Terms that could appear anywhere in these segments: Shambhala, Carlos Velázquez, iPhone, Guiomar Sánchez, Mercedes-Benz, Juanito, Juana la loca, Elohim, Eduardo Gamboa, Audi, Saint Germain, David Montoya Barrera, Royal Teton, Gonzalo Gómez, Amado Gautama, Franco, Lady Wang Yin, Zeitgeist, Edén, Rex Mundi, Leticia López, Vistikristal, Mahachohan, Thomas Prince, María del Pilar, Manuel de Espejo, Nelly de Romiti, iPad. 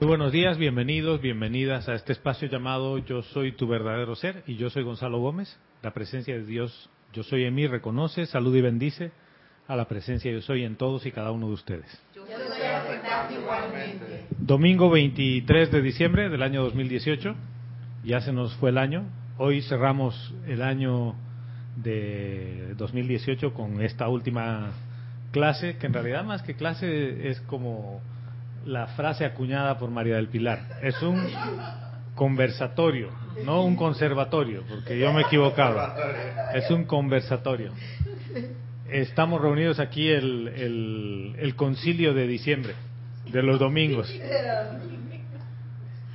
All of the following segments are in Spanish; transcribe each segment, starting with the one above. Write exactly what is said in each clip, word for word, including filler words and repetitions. Muy buenos días, bienvenidos, bienvenidas a este espacio llamado Yo Soy Tu Verdadero Ser, y yo soy Gonzalo Gómez. La presencia de Dios Yo Soy en mí reconoce, saluda y bendice a la presencia Yo Soy en todos y cada uno de ustedes. Yo soy afectado igualmente. Domingo veintitrés de diciembre del año dos mil dieciocho, ya se nos fue el año. Hoy cerramos el año de dos mil dieciocho con esta última clase, que en realidad más que clase es como la frase acuñada por María del Pilar. Es un conversatorio, no un conservatorio, porque yo me equivocaba. Es un conversatorio. Estamos reunidos aquí el, el, el concilio de diciembre, de los domingos.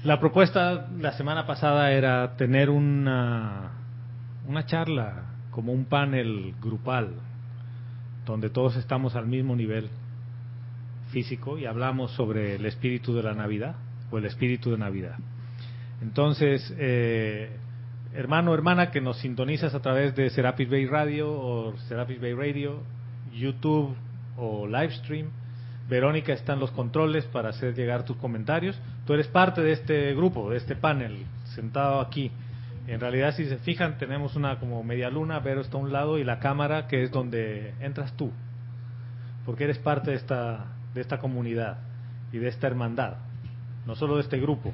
La propuesta la semana pasada era tener una, una charla, como un panel grupal, donde todos estamos al mismo nivel físico y hablamos sobre el espíritu de la Navidad o el espíritu de Navidad. Entonces, eh, hermano o hermana que nos sintonizas a través de Serapis Bay Radio o Serapis Bay Radio, YouTube o Livestream, Verónica está en los controles para hacer llegar tus comentarios. Tú eres parte de este grupo, de este panel, sentado aquí. En realidad, si se fijan, tenemos una como media luna, Vero está a un lado y la cámara, que es donde entras tú, porque eres parte de esta de esta comunidad y de esta hermandad, no solo de este grupo.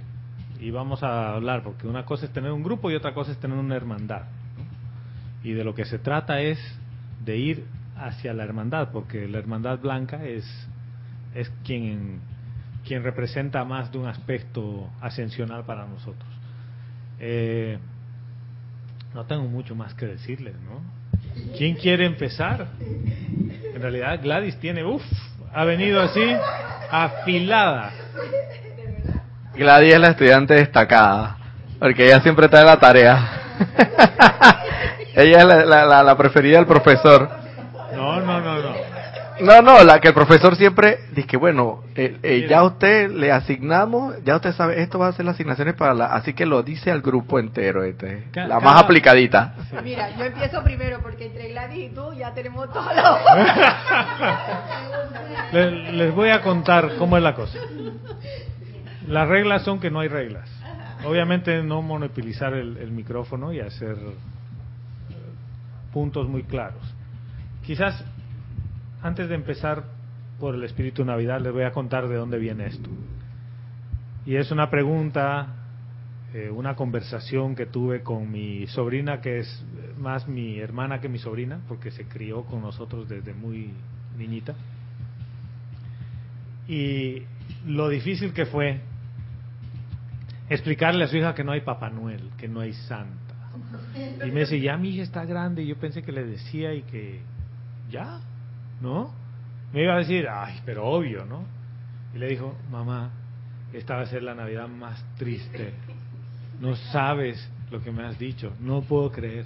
Y vamos a hablar, porque una cosa es tener un grupo y otra cosa es tener una hermandad, ¿no? Y de lo que se trata es de ir hacia la hermandad, porque la hermandad blanca es es quien quien representa más de un aspecto ascensional para nosotros. Eh, no tengo mucho más que decirles, ¿no? ¿Quién quiere empezar? En realidad Gladys tiene, uff, ha venido así, afilada. Gladys es la estudiante destacada, porque ella siempre trae la tarea. Ella es la, la, la preferida del profesor. No, no, no, no. No, no, la que el profesor siempre dice, bueno, eh, eh, ya usted le asignamos, ya usted sabe, esto va a ser las asignaciones para la... Así que lo dice al grupo entero, este, cada, la más cada... aplicadita. Sí. Mira, yo empiezo primero, porque entre Gladys y tú ya tenemos todo lo... les, les voy a contar cómo es la cosa. Las reglas son que no hay reglas. Obviamente no monopolizar el, el micrófono y hacer puntos muy claros. Quizás... antes de empezar por el espíritu Navidad, les voy a contar de dónde viene esto. Y es una pregunta, eh, una conversación que tuve con mi sobrina, que es más mi hermana que mi sobrina, porque se crió con nosotros desde muy niñita. Y lo difícil que fue explicarle a su hija que no hay Papá Noel, que no hay Santa. Y me dice, ya mi hija está grande, y yo pensé que le decía y que ya... ¿no? Me iba a decir, ay, pero obvio, ¿no? Y le dijo, mamá, esta va a ser la Navidad más triste. No sabes lo que me has dicho, no puedo creer.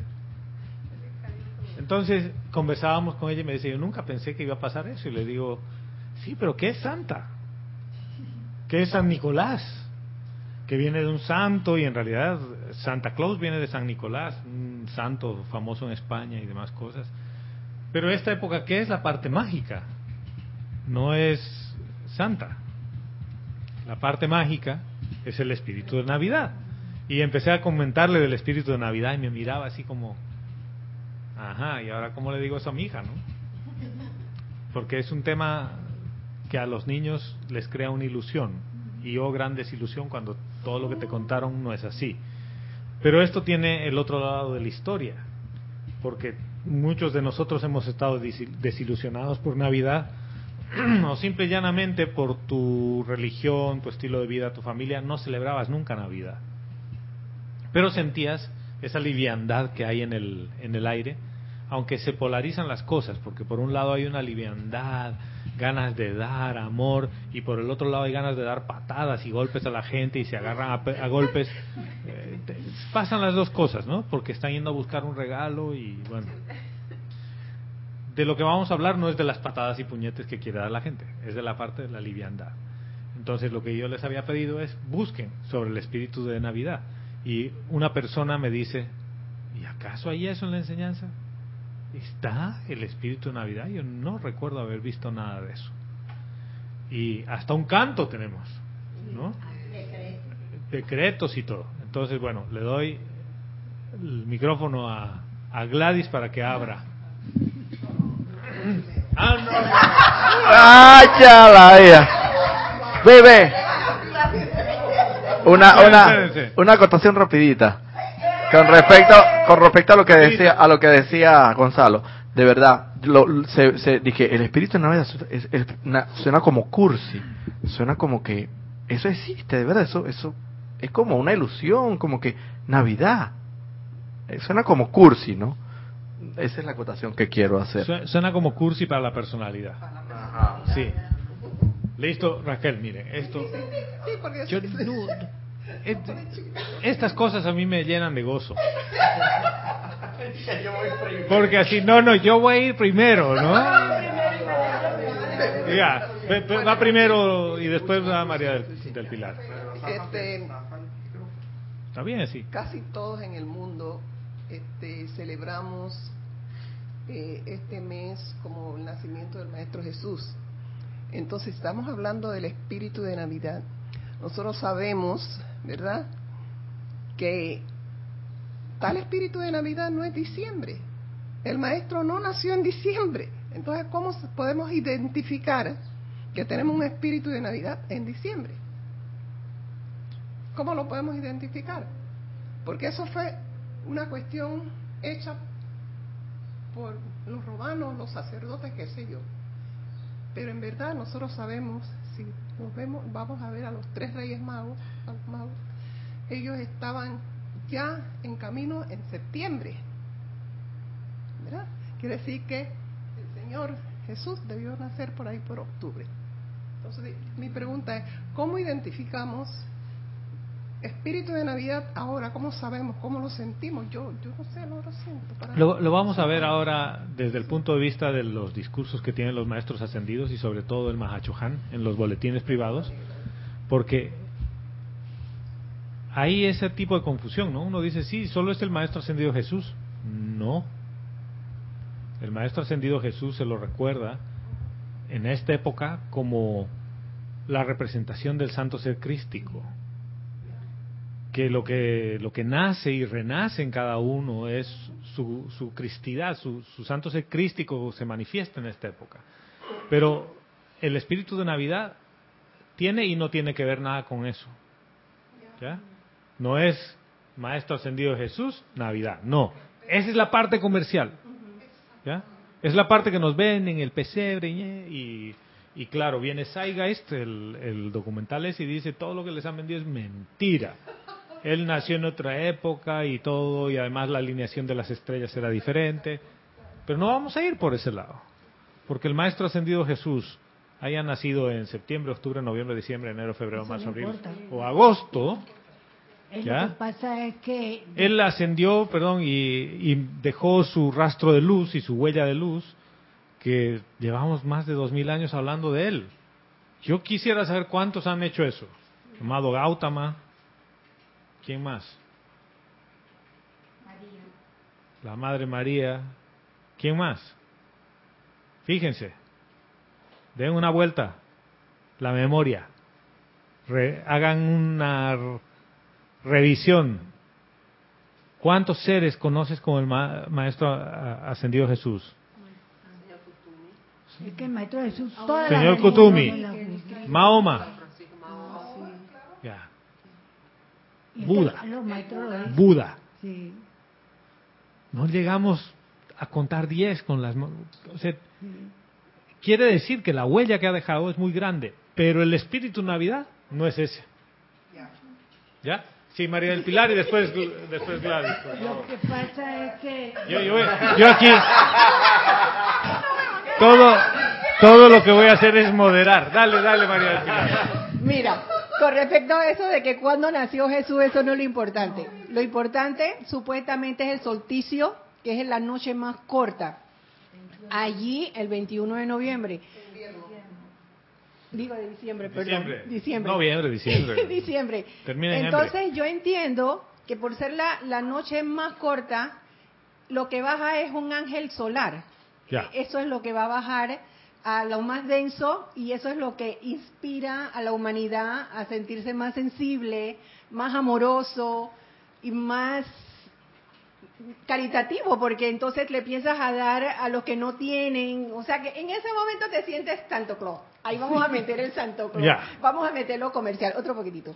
Entonces, conversábamos con ella y me decía, yo nunca pensé que iba a pasar eso. Y le digo, sí, pero ¿qué es Santa? ¿Qué es San Nicolás? Que viene de un santo, y en realidad Santa Claus viene de San Nicolás, un santo famoso en España y demás cosas. Pero esta época, ¿qué es la parte mágica? No es Santa. La parte mágica es el espíritu de Navidad. Y empecé a comentarle del espíritu de Navidad y me miraba así como... ajá, ¿y ahora cómo le digo eso a mi hija, no? Porque es un tema que a los niños les crea una ilusión. Y oh, gran desilusión cuando todo lo que te contaron no es así. Pero esto tiene el otro lado de la historia. Porque... muchos de nosotros hemos estado desilusionados por Navidad o simple y llanamente por tu religión, tu estilo de vida, tu familia. No celebrabas nunca Navidad, pero sentías esa liviandad que hay en el, en el aire, aunque se polarizan las cosas, porque por un lado hay una liviandad, ganas de dar, amor, y por el otro lado hay ganas de dar patadas y golpes a la gente y se agarran a, a golpes. Pasan las dos cosas, ¿no? Porque están yendo a buscar un regalo y bueno. De lo que vamos a hablar no es de las patadas y puñetes que quiere dar la gente, es de la parte de la liviandad. Entonces lo que yo les había pedido es busquen sobre el espíritu de Navidad. Y una persona me dice, ¿y acaso hay eso en la enseñanza? ¿Está el espíritu de Navidad? Yo no recuerdo haber visto nada de eso. Y hasta un canto tenemos, ¿no? decretos y todo. Entonces, bueno, le doy el micrófono a, a Gladys para que abra. ¡Ah, no! ¡Ay, ya la vida! ¡Bebe! Una, una, una acotación rapidita. Con respecto, con respecto a lo que decía, a lo que decía Gonzalo, de verdad, lo, se, se, dije, el espíritu de Navidad es, es, na, suena como cursi, suena como que eso existe, de verdad, eso, eso es como una ilusión, como que Navidad, eh, suena como cursi, ¿no? Esa es la acotación que quiero hacer. Suena, suena como cursi para la personalidad. Ajá. Sí. Listo, Raquel, miren, esto. Sí, porque yo no, Este, estas cosas a mí me llenan de gozo. Porque así, no, no, yo voy a ir primero, ¿no? Ya, va primero y después va María del, del Pilar. Este, Está bien así. Casi todos en el mundo este, celebramos eh, este mes como el nacimiento del Maestro Jesús. Entonces estamos hablando del espíritu de Navidad. Nosotros sabemos, ¿verdad?, que tal espíritu de Navidad no es diciembre. El Maestro no nació en diciembre. Entonces, ¿cómo podemos identificar que tenemos un espíritu de Navidad en diciembre? ¿Cómo lo podemos identificar? Porque eso fue una cuestión hecha por los romanos, los sacerdotes, qué sé yo. Pero en verdad nosotros sabemos, si nos vemos, vamos a ver a los tres reyes magos, magos, ellos estaban ya en camino en septiembre, ¿verdad? Quiere decir que el Señor Jesús debió nacer por ahí por octubre. Entonces mi pregunta es, ¿cómo identificamos espíritu de Navidad ahora? ¿Cómo sabemos? ¿Cómo lo sentimos? Yo, yo no sé, no lo siento. Para lo, lo vamos a ver ahora desde el punto de vista de los discursos que tienen los maestros ascendidos y sobre todo el Mahachohan en los boletines privados, porque hay ese tipo de confusión, ¿no? Uno dice, sí, solo es el maestro ascendido Jesús. No. El maestro ascendido Jesús se lo recuerda en esta época como la representación del santo ser crístico. Que lo que lo que nace y renace en cada uno es su, su cristidad, su, su santo ser crístico se manifiesta en esta época. Pero el espíritu de Navidad tiene y no tiene que ver nada con eso. ¿Ya? No es Maestro Ascendido Jesús, Navidad. No. Esa es la parte comercial. ¿Ya? Es la parte que nos ven en el pesebre y... Y claro, viene Zeitgeist, el, el documental ese, y dice, todo lo que les han vendido es mentira. Él nació en otra época y todo, y además la alineación de las estrellas era diferente. Pero no vamos a ir por ese lado. Porque el Maestro Ascendido Jesús haya nacido en septiembre, octubre, noviembre, diciembre, enero, febrero, eso marzo, abril o agosto. ¿Ya? Lo que pasa es que... Él ascendió, perdón, y, y dejó su rastro de luz y su huella de luz, que llevamos más de dos mil años hablando de él. Yo quisiera saber cuántos han hecho eso. Amado Gautama. ¿Quién más? María. La Madre María. ¿Quién más? Fíjense. Den una vuelta. La memoria. Re, hagan una re, revisión. ¿Cuántos seres conoces como el ma, Maestro Ascendido Jesús? Es que el Maestro Jesús, toda Señor Kutumi, Mahoma, ya. Buda, Buda. Sí. No llegamos a contar diez con las. O sea, sí. Quiere decir que la huella que ha dejado es muy grande, pero el espíritu Navidad no es ese. Ya. ¿Ya? Sí, María del Pilar y después, después Gladys. Lo que pasa es que yo, yo, yo aquí. Todo, todo lo que voy a hacer es moderar. Dale, dale, María del Pilar. Mira, con respecto a eso de que cuando nació Jesús, eso no es lo importante. Lo importante, supuestamente, es el solsticio, que es la noche más corta. Allí, el veintiuno de noviembre. Digo de diciembre, perdón. Diciembre. diciembre. Noviembre, diciembre. diciembre. Termina en Entonces, hambre. Yo entiendo que por ser la, la noche más corta, lo que baja es un ángel solar. Ya. Eso es lo que va a bajar a lo más denso, y eso es lo que inspira a la humanidad a sentirse más sensible, más amoroso y más caritativo, porque entonces le piensas a dar a los que no tienen, o sea que en ese momento te sientes Santo Claus. Ahí vamos a meter el Santo Claus, yeah. Vamos a meterlo comercial, otro poquitito.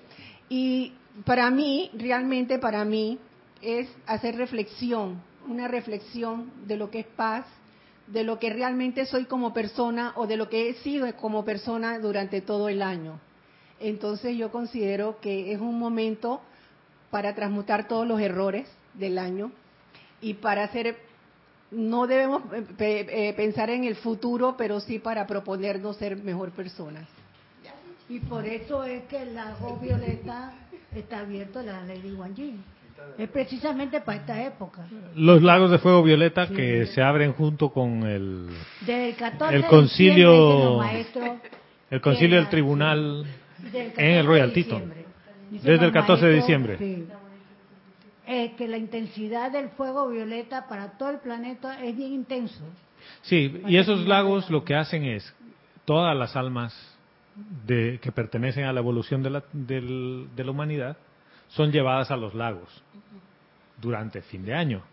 Y para mí, realmente para mí, es hacer reflexión, una reflexión de lo que es paz, de lo que realmente soy como persona o de lo que he sido como persona durante todo el año. Entonces yo considero que es un momento para transmutar todos los errores del año y para hacer, no debemos pensar en el futuro, pero sí para proponernos ser mejor personas. Y por eso es que el lago Violeta está abierto a la Lady Wang Yin. Es precisamente para esta época. Los lagos de fuego violeta sí, que sí. se abren junto con el del catorce el concilio, maestros, el concilio del tribunal del en el Royal Teton. Desde el catorce de diciembre. Sí. Es que la intensidad del fuego violeta para todo el planeta es bien intenso. Sí, y esos lagos lo que hacen es todas las almas de que pertenecen a la evolución de la, de, de la humanidad son llevadas a los lagos durante el fin de año.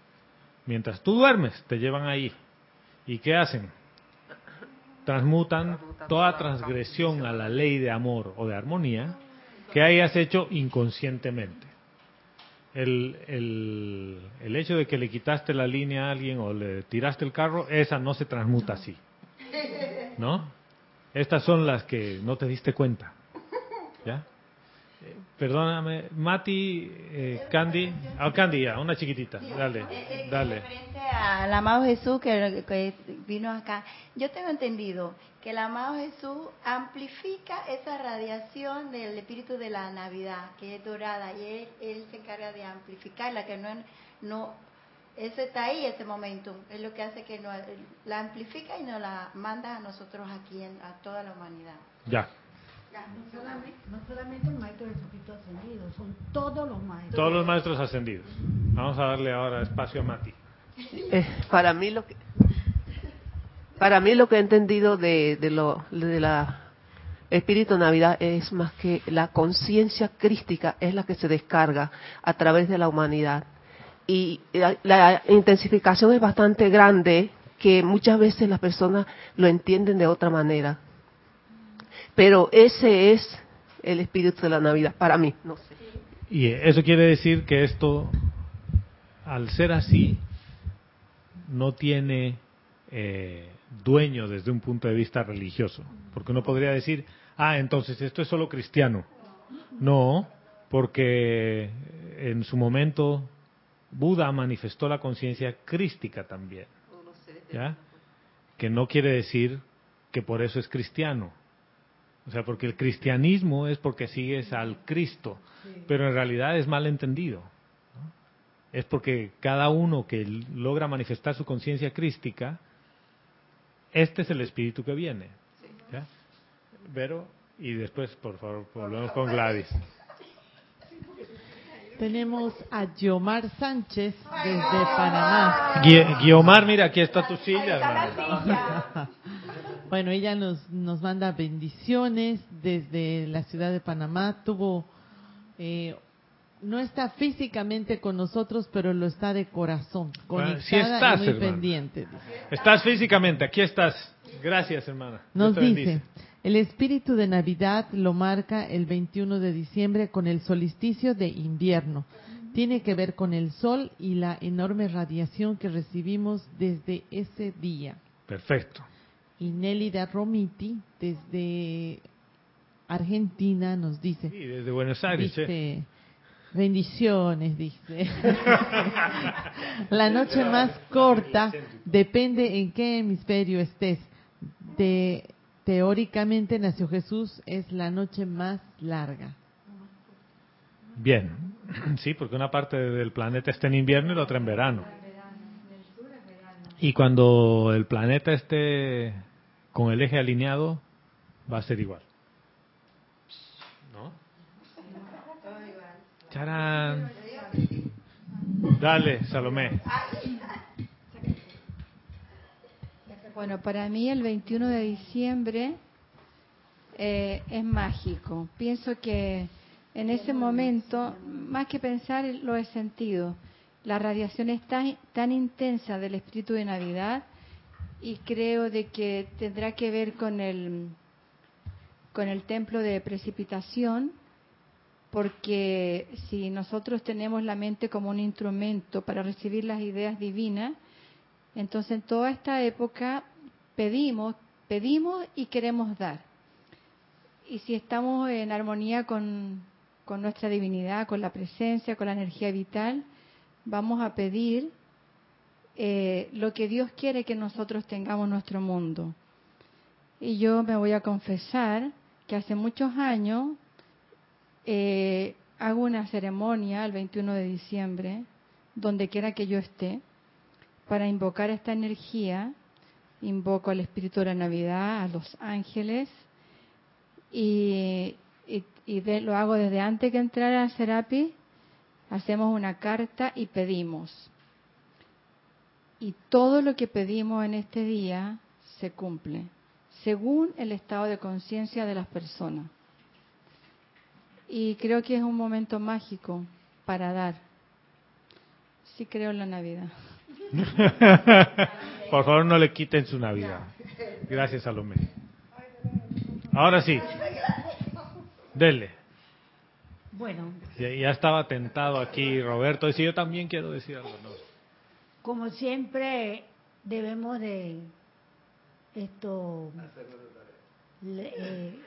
Mientras tú duermes, te llevan ahí. ¿Y qué hacen? Transmutan toda transgresión a la ley de amor o de armonía que hayas hecho inconscientemente. El, el, el hecho de que le quitaste la línea a alguien o le tiraste el carro, esa no se transmuta así, ¿no? Estas son las que no te diste cuenta, ¿ya? Perdóname, Mati, eh, Candy, oh, Candy ya, una chiquitita, dale, dale. Referente al amado Jesús que, que vino acá, yo tengo entendido que el amado Jesús amplifica esa radiación del espíritu de la Navidad, que es dorada, y él, él se encarga de amplificarla, que no, no, eso está ahí, ese momentum, es lo que hace que no, la amplifica y nos la manda a nosotros aquí, en, a toda la humanidad. Ya. No solamente, no solamente el maestro Jesucristo ascendido, son todos los maestros. Todos los maestros ascendidos. Vamos a darle ahora espacio a Mati. Eh, para mí lo que para mí lo que he entendido de, de lo de la Espíritu Navidad es más que la conciencia crística es la que se descarga a través de la humanidad y la, la intensificación es bastante grande que muchas veces las personas lo entienden de otra manera. Pero ese es el espíritu de la Navidad, para mí, no sé. Y eso quiere decir que esto, al ser así, no tiene eh, dueño desde un punto de vista religioso. Porque uno podría decir, ah, entonces esto es solo cristiano. No, porque en su momento Buda manifestó la conciencia crística también. ¿Ya? Que no quiere decir que por eso es cristiano. O sea, porque el cristianismo es porque sigues al Cristo, pero en realidad es mal entendido, ¿no? Es porque cada uno que logra manifestar su conciencia crística, este es el espíritu que viene. ¿Ya? Pero, y después, por favor, volvemos con Gladys. Tenemos a Guiomar Sánchez desde Panamá. Gui- Guiomar, mira, aquí está tu silla, hermano. Bueno, ella nos nos manda bendiciones desde la ciudad de Panamá. Tuvo, eh, no está físicamente con nosotros, pero lo está de corazón, conectada, sí estás, y muy hermana. Pendiente. Estás físicamente, aquí estás. Gracias, hermana. Nos dice, bendice. El espíritu de Navidad lo marca el veintiuno de diciembre con el solsticio de invierno. Tiene que ver con el sol y la enorme radiación que recibimos desde ese día. Perfecto. Y Nelly de Romiti, desde Argentina, nos dice... Sí, desde Buenos Aires, dice, eh. Bendiciones, dice. La noche más corta depende en qué hemisferio estés. De, teóricamente, nació Jesús, es la noche más larga. Bien. Sí, porque una parte del planeta está en invierno y la otra en verano. Y cuando el planeta esté con el eje alineado, va a ser igual. ¿No? ¡Charán! Dale, Salomé. Bueno, para mí el veintiuno de diciembre eh, es mágico. Pienso que en ese momento, más que pensar, lo he sentido. La radiación es tan, tan intensa del espíritu de Navidad y creo de que tendrá que ver con el, con el templo de precipitación, porque si nosotros tenemos la mente como un instrumento para recibir las ideas divinas, entonces en toda esta época pedimos, pedimos y queremos dar. Y si estamos en armonía con, con nuestra divinidad, con la presencia, con la energía vital, vamos a pedir eh, lo que Dios quiere que nosotros tengamos en nuestro mundo. Y yo me voy a confesar que hace muchos años eh, hago una ceremonia el veintiuno de diciembre, donde quiera que yo esté, para invocar esta energía. Invoco al espíritu de la Navidad, a los ángeles, y, y, y de, lo hago desde antes que entrara al Serapis. Hacemos una carta y pedimos. Y todo lo que pedimos en este día se cumple, según el estado de conciencia de las personas. Y creo que es un momento mágico para dar. Sí creo en la Navidad. Por favor, no le quiten su Navidad. Gracias, Salomé. Ahora sí. Dele. Bueno. Ya, ya estaba tentado aquí Roberto, y si yo también quiero decir algo, ¿no? Como siempre debemos de esto, le, eh,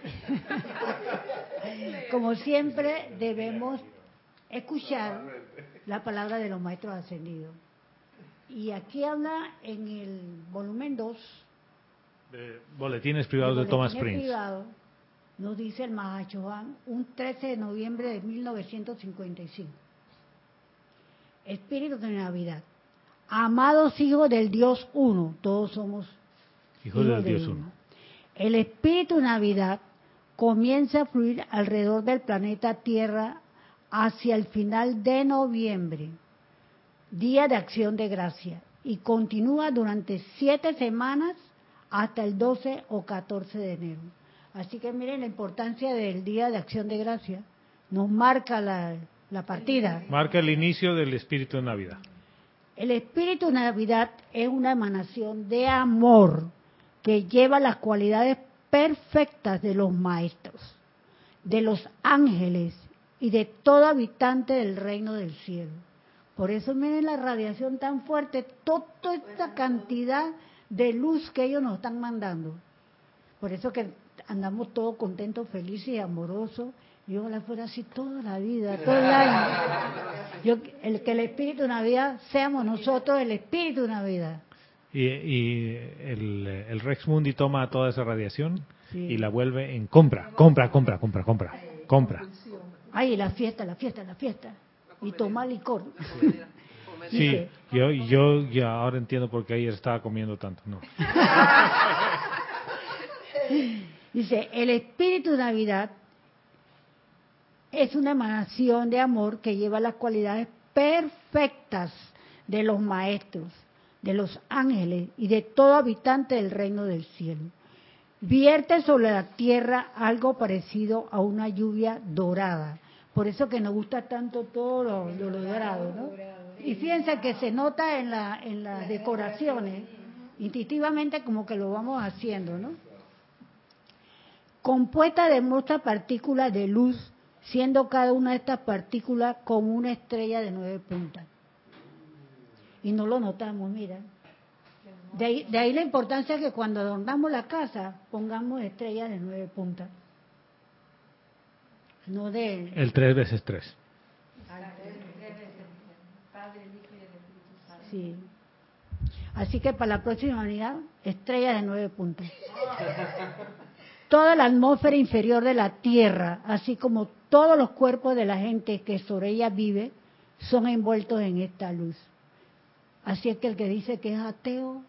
como siempre debemos escuchar la palabra de los maestros ascendidos. Y aquí habla en el volumen dos de Boletines Privados de, de Thomas Prince. Privado, nos dice el Mahachohan, un trece de noviembre de mil novecientos cincuenta y cinco. Espíritu de Navidad. Amados hijos del Dios Uno, todos somos hijos, hijos del de Dios Uno. Uno. El Espíritu de Navidad comienza a fluir alrededor del planeta Tierra hacia el final de noviembre, Día de Acción de Gracia, y continúa durante siete semanas hasta el doce o catorce de enero. Así que miren la importancia del Día de Acción de Gracia. Nos marca la, la partida. Marca el inicio del Espíritu de Navidad. El Espíritu de Navidad es una emanación de amor que lleva las cualidades perfectas de los maestros, de los ángeles y de todo habitante del reino del cielo. Por eso miren la radiación tan fuerte, toda esta cantidad de luz que ellos nos están mandando. Por eso que andamos todos contentos, felices y amorosos. Yo la fuera así toda la vida, todo el año. Yo, el, que el Espíritu de Navidad seamos nosotros el Espíritu de Navidad. Y, y el, el Rex Mundi toma toda esa radiación, sí, y la vuelve en compra, compra, compra, compra, compra, compra. Ay, la fiesta, la fiesta, la fiesta. Y toma licor. Sí, yo, yo ya ahora entiendo por qué ayer estaba comiendo tanto. No. Dice, el Espíritu de Navidad es una emanación de amor que lleva las cualidades perfectas de los maestros, de los ángeles y de todo habitante del reino del cielo. Vierte sobre la tierra algo parecido a una lluvia dorada. Por eso que nos gusta tanto todo lo, lo, lo dorado, ¿no? Y fíjense que se nota en, la, en las decoraciones, intuitivamente como que lo vamos haciendo, ¿no? Compuesta de muchas partículas de luz, siendo cada una de estas partículas como una estrella de nueve puntas. Y no lo notamos, mira. De ahí, de ahí la importancia que cuando adornamos la casa, pongamos estrellas de nueve puntas. No de... El tres veces tres. Sí. Así que para la próxima unidad, estrellas de nueve puntas. Toda la atmósfera inferior de la Tierra, así como todos los cuerpos de la gente que sobre ella vive, son envueltos en esta luz. Así es que el que dice que es ateo,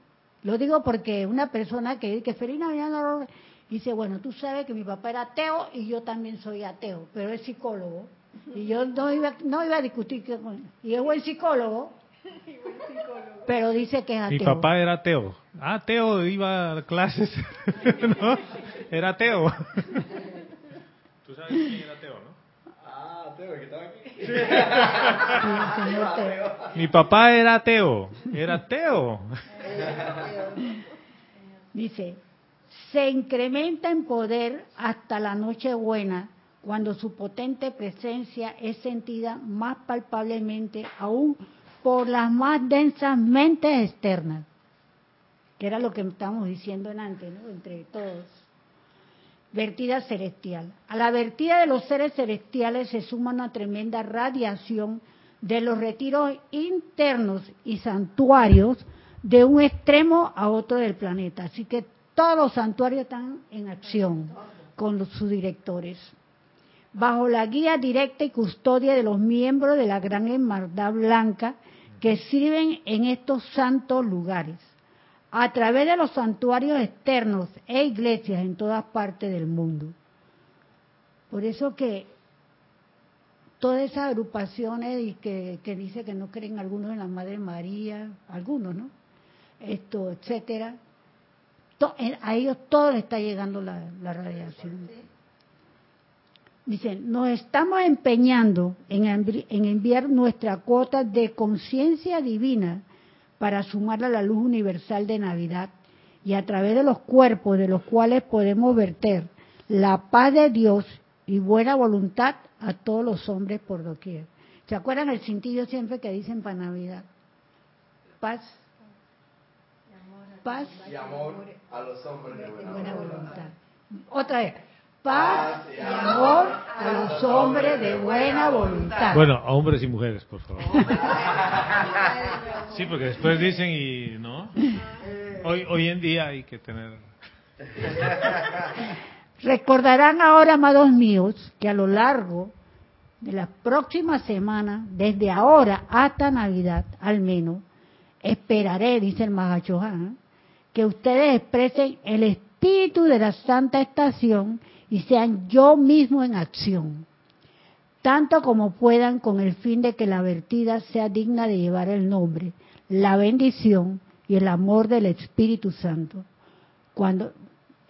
lo digo porque una persona que dice, Feliz Navidad, dice, bueno, tú sabes que mi papá era ateo y yo también soy ateo, pero es psicólogo. Y yo no iba, no iba a discutir, que, y es buen psicólogo. Y buen psicólogo. Pero dice que es ateo. Mi papá era ateo. Ah, ateo, iba a clases. ¿No? Era ateo. Tú sabes quién era ateo, ¿no? Ah, ateo, que estaba aquí. Sí. Sí, señor ateo. Mi papá era ateo. Era ateo. Dice, se incrementa en poder hasta la Nochebuena, cuando su potente presencia es sentida más palpablemente aún por las más densas mentes externas, que era lo que estábamos diciendo antes, ¿no? Entre todos. Vertida celestial. A la vertida de los seres celestiales se suma una tremenda radiación de los retiros internos y santuarios de un extremo a otro del planeta. Así que todos los santuarios están en acción con los, sus directores. Bajo la guía directa y custodia de los miembros de la Gran Hermandad Blanca que sirven en estos santos lugares, a través de los santuarios externos e iglesias en todas partes del mundo. Por eso que todas esas agrupaciones y que, que dice que no creen algunos en la Madre María, algunos, ¿no? Esto, etcétera. To, a ellos todos les está llegando la, la radiación. Dicen, nos estamos empeñando en, en enviar nuestra cuota de conciencia divina para sumarla a la luz universal de Navidad y a través de los cuerpos de los cuales podemos verter la paz de Dios y buena voluntad a todos los hombres por doquier. ¿Se acuerdan el cintillo siempre que dicen para Navidad? Paz, paz y amor a los hombres de buena voluntad. Otra vez. Paz y amor a los hombres de buena voluntad. Bueno, a hombres y mujeres, por favor. Sí, porque después dicen y no. Hoy, hoy en día hay que tener. Recordarán ahora, amados míos, que a lo largo de las próximas semanas, desde ahora hasta Navidad al menos, esperaré, dice el Mahachohan, que ustedes expresen el espíritu de la Santa Estación y sean yo mismo en acción, tanto como puedan, con el fin de que la vertida sea digna de llevar el nombre, la bendición y el amor del Espíritu Santo. Cuando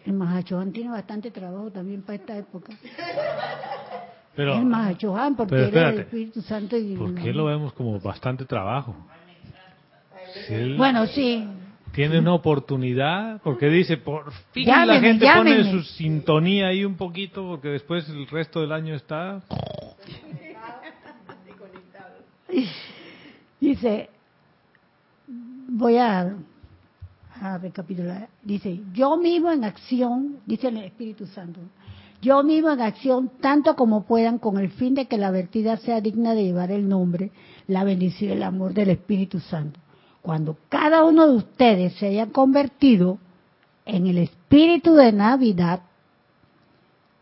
el Mahachohan tiene bastante trabajo también para esta época. Pero, el Mahachohan, porque pero espérate, era el Espíritu Santo y ¿por qué lo vemos como bastante trabajo? Si él... Bueno, sí. Tiene una oportunidad, porque dice, por fin llámeme, la gente llámeme. Pone su sintonía ahí un poquito, porque después el resto del año está... Dice, voy a, a recapitular, dice, yo mismo en acción, dice el Espíritu Santo, yo mismo en acción, tanto como puedan, con el fin de que la vertida sea digna de llevar el nombre, la bendición y el amor del Espíritu Santo. Cuando cada uno de ustedes se haya convertido en el espíritu de Navidad,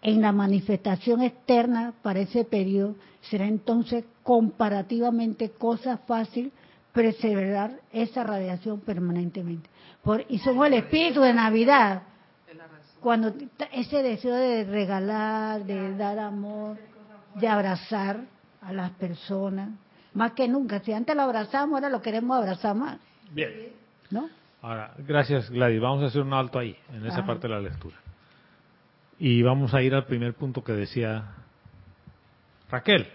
en la manifestación externa para ese periodo, será entonces comparativamente cosa fácil perseverar esa radiación permanentemente. Por, y somos el espíritu de Navidad, cuando ese deseo de regalar, de dar amor, de abrazar a las personas, más que nunca. Si antes lo abrazamos, ahora lo queremos abrazar más. Bien. ¿No? Ahora, gracias, Gladys. Vamos a hacer un alto ahí, en esa Ajá. parte de la lectura. Y vamos a ir al primer punto que decía Raquel.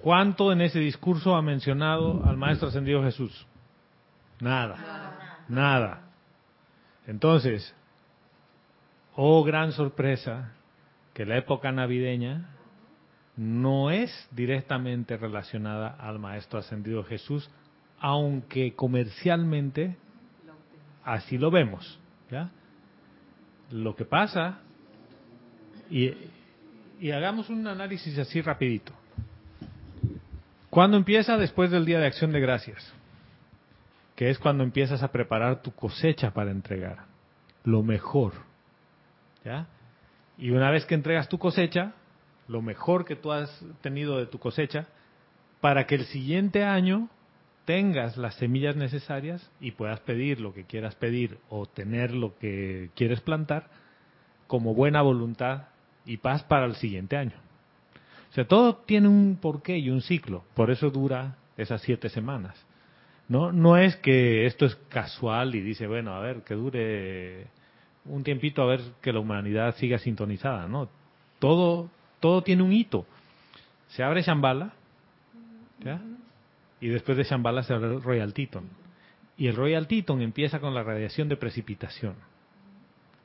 ¿Cuánto en ese discurso ha mencionado al Maestro Ascendido Jesús? Nada. Nada. Entonces, oh gran sorpresa, que la época navideña no es directamente relacionada al Maestro Ascendido Jesús, aunque comercialmente así lo vemos, ¿ya? Lo que pasa, y, y hagamos un análisis así rapidito. ¿Cuándo empieza? Después del Día de Acción de Gracias, que es cuando empiezas a preparar tu cosecha para entregar, lo mejor, ¿ya? Y una vez que entregas tu cosecha, lo mejor que tú has tenido de tu cosecha, para que el siguiente año tengas las semillas necesarias y puedas pedir lo que quieras pedir o tener lo que quieres plantar como buena voluntad y paz para el siguiente año. O sea, todo tiene un porqué y un ciclo. Por eso dura esas siete semanas. No, no es que esto es casual y dice, bueno, a ver, que dure un tiempito, a ver que la humanidad siga sintonizada, ¿no? Todo, todo tiene un hito. Se abre Shambhala, ¿ya? Y después de Shambhala se abre el Royal Teton. Y el Royal Teton empieza con la radiación de precipitación.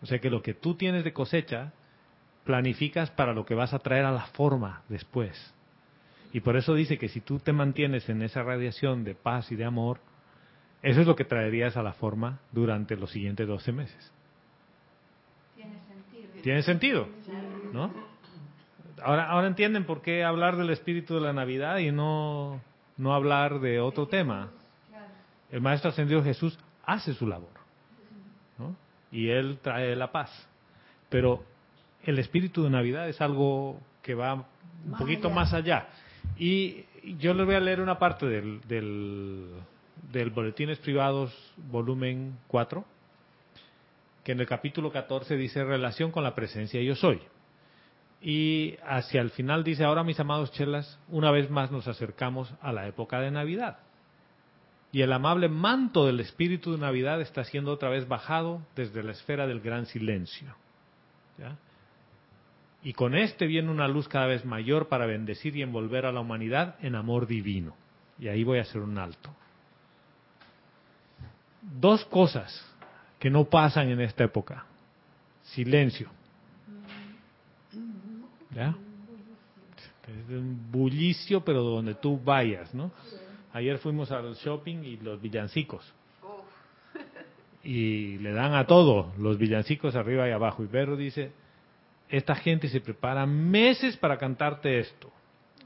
O sea que lo que tú tienes de cosecha, planificas para lo que vas a traer a la forma después. Y por eso dice que si tú te mantienes en esa radiación de paz y de amor, eso es lo que traerías a la forma durante los siguientes doce meses. Tiene sentido. Tiene sentido, ¿no? Ahora, ahora entienden por qué hablar del espíritu de la Navidad y no, no hablar de otro tema. El Maestro Ascendido Jesús hace su labor, ¿no? Y Él trae la paz. Pero el espíritu de Navidad es algo que va un más poquito allá. más allá. Y yo les voy a leer una parte del, del, del Boletines Privados, volumen cuatro, que en el capítulo catorce dice, relación con la presencia yo soy. Y hacia el final dice, ahora mis amados chelas, una vez más nos acercamos a la época de Navidad. Y el amable manto del espíritu de Navidad está siendo otra vez bajado desde la esfera del gran silencio. ¿Ya? Y con este viene una luz cada vez mayor para bendecir y envolver a la humanidad en amor divino. Y ahí voy a hacer un alto. Dos cosas que no pasan en esta época. Silencio. ¿Ya? Es un bullicio, pero donde tú vayas, ¿no? Ayer fuimos al shopping y los villancicos. Y le dan a todo, los villancicos arriba y abajo. Y Pedro dice, esta gente se prepara meses para cantarte esto.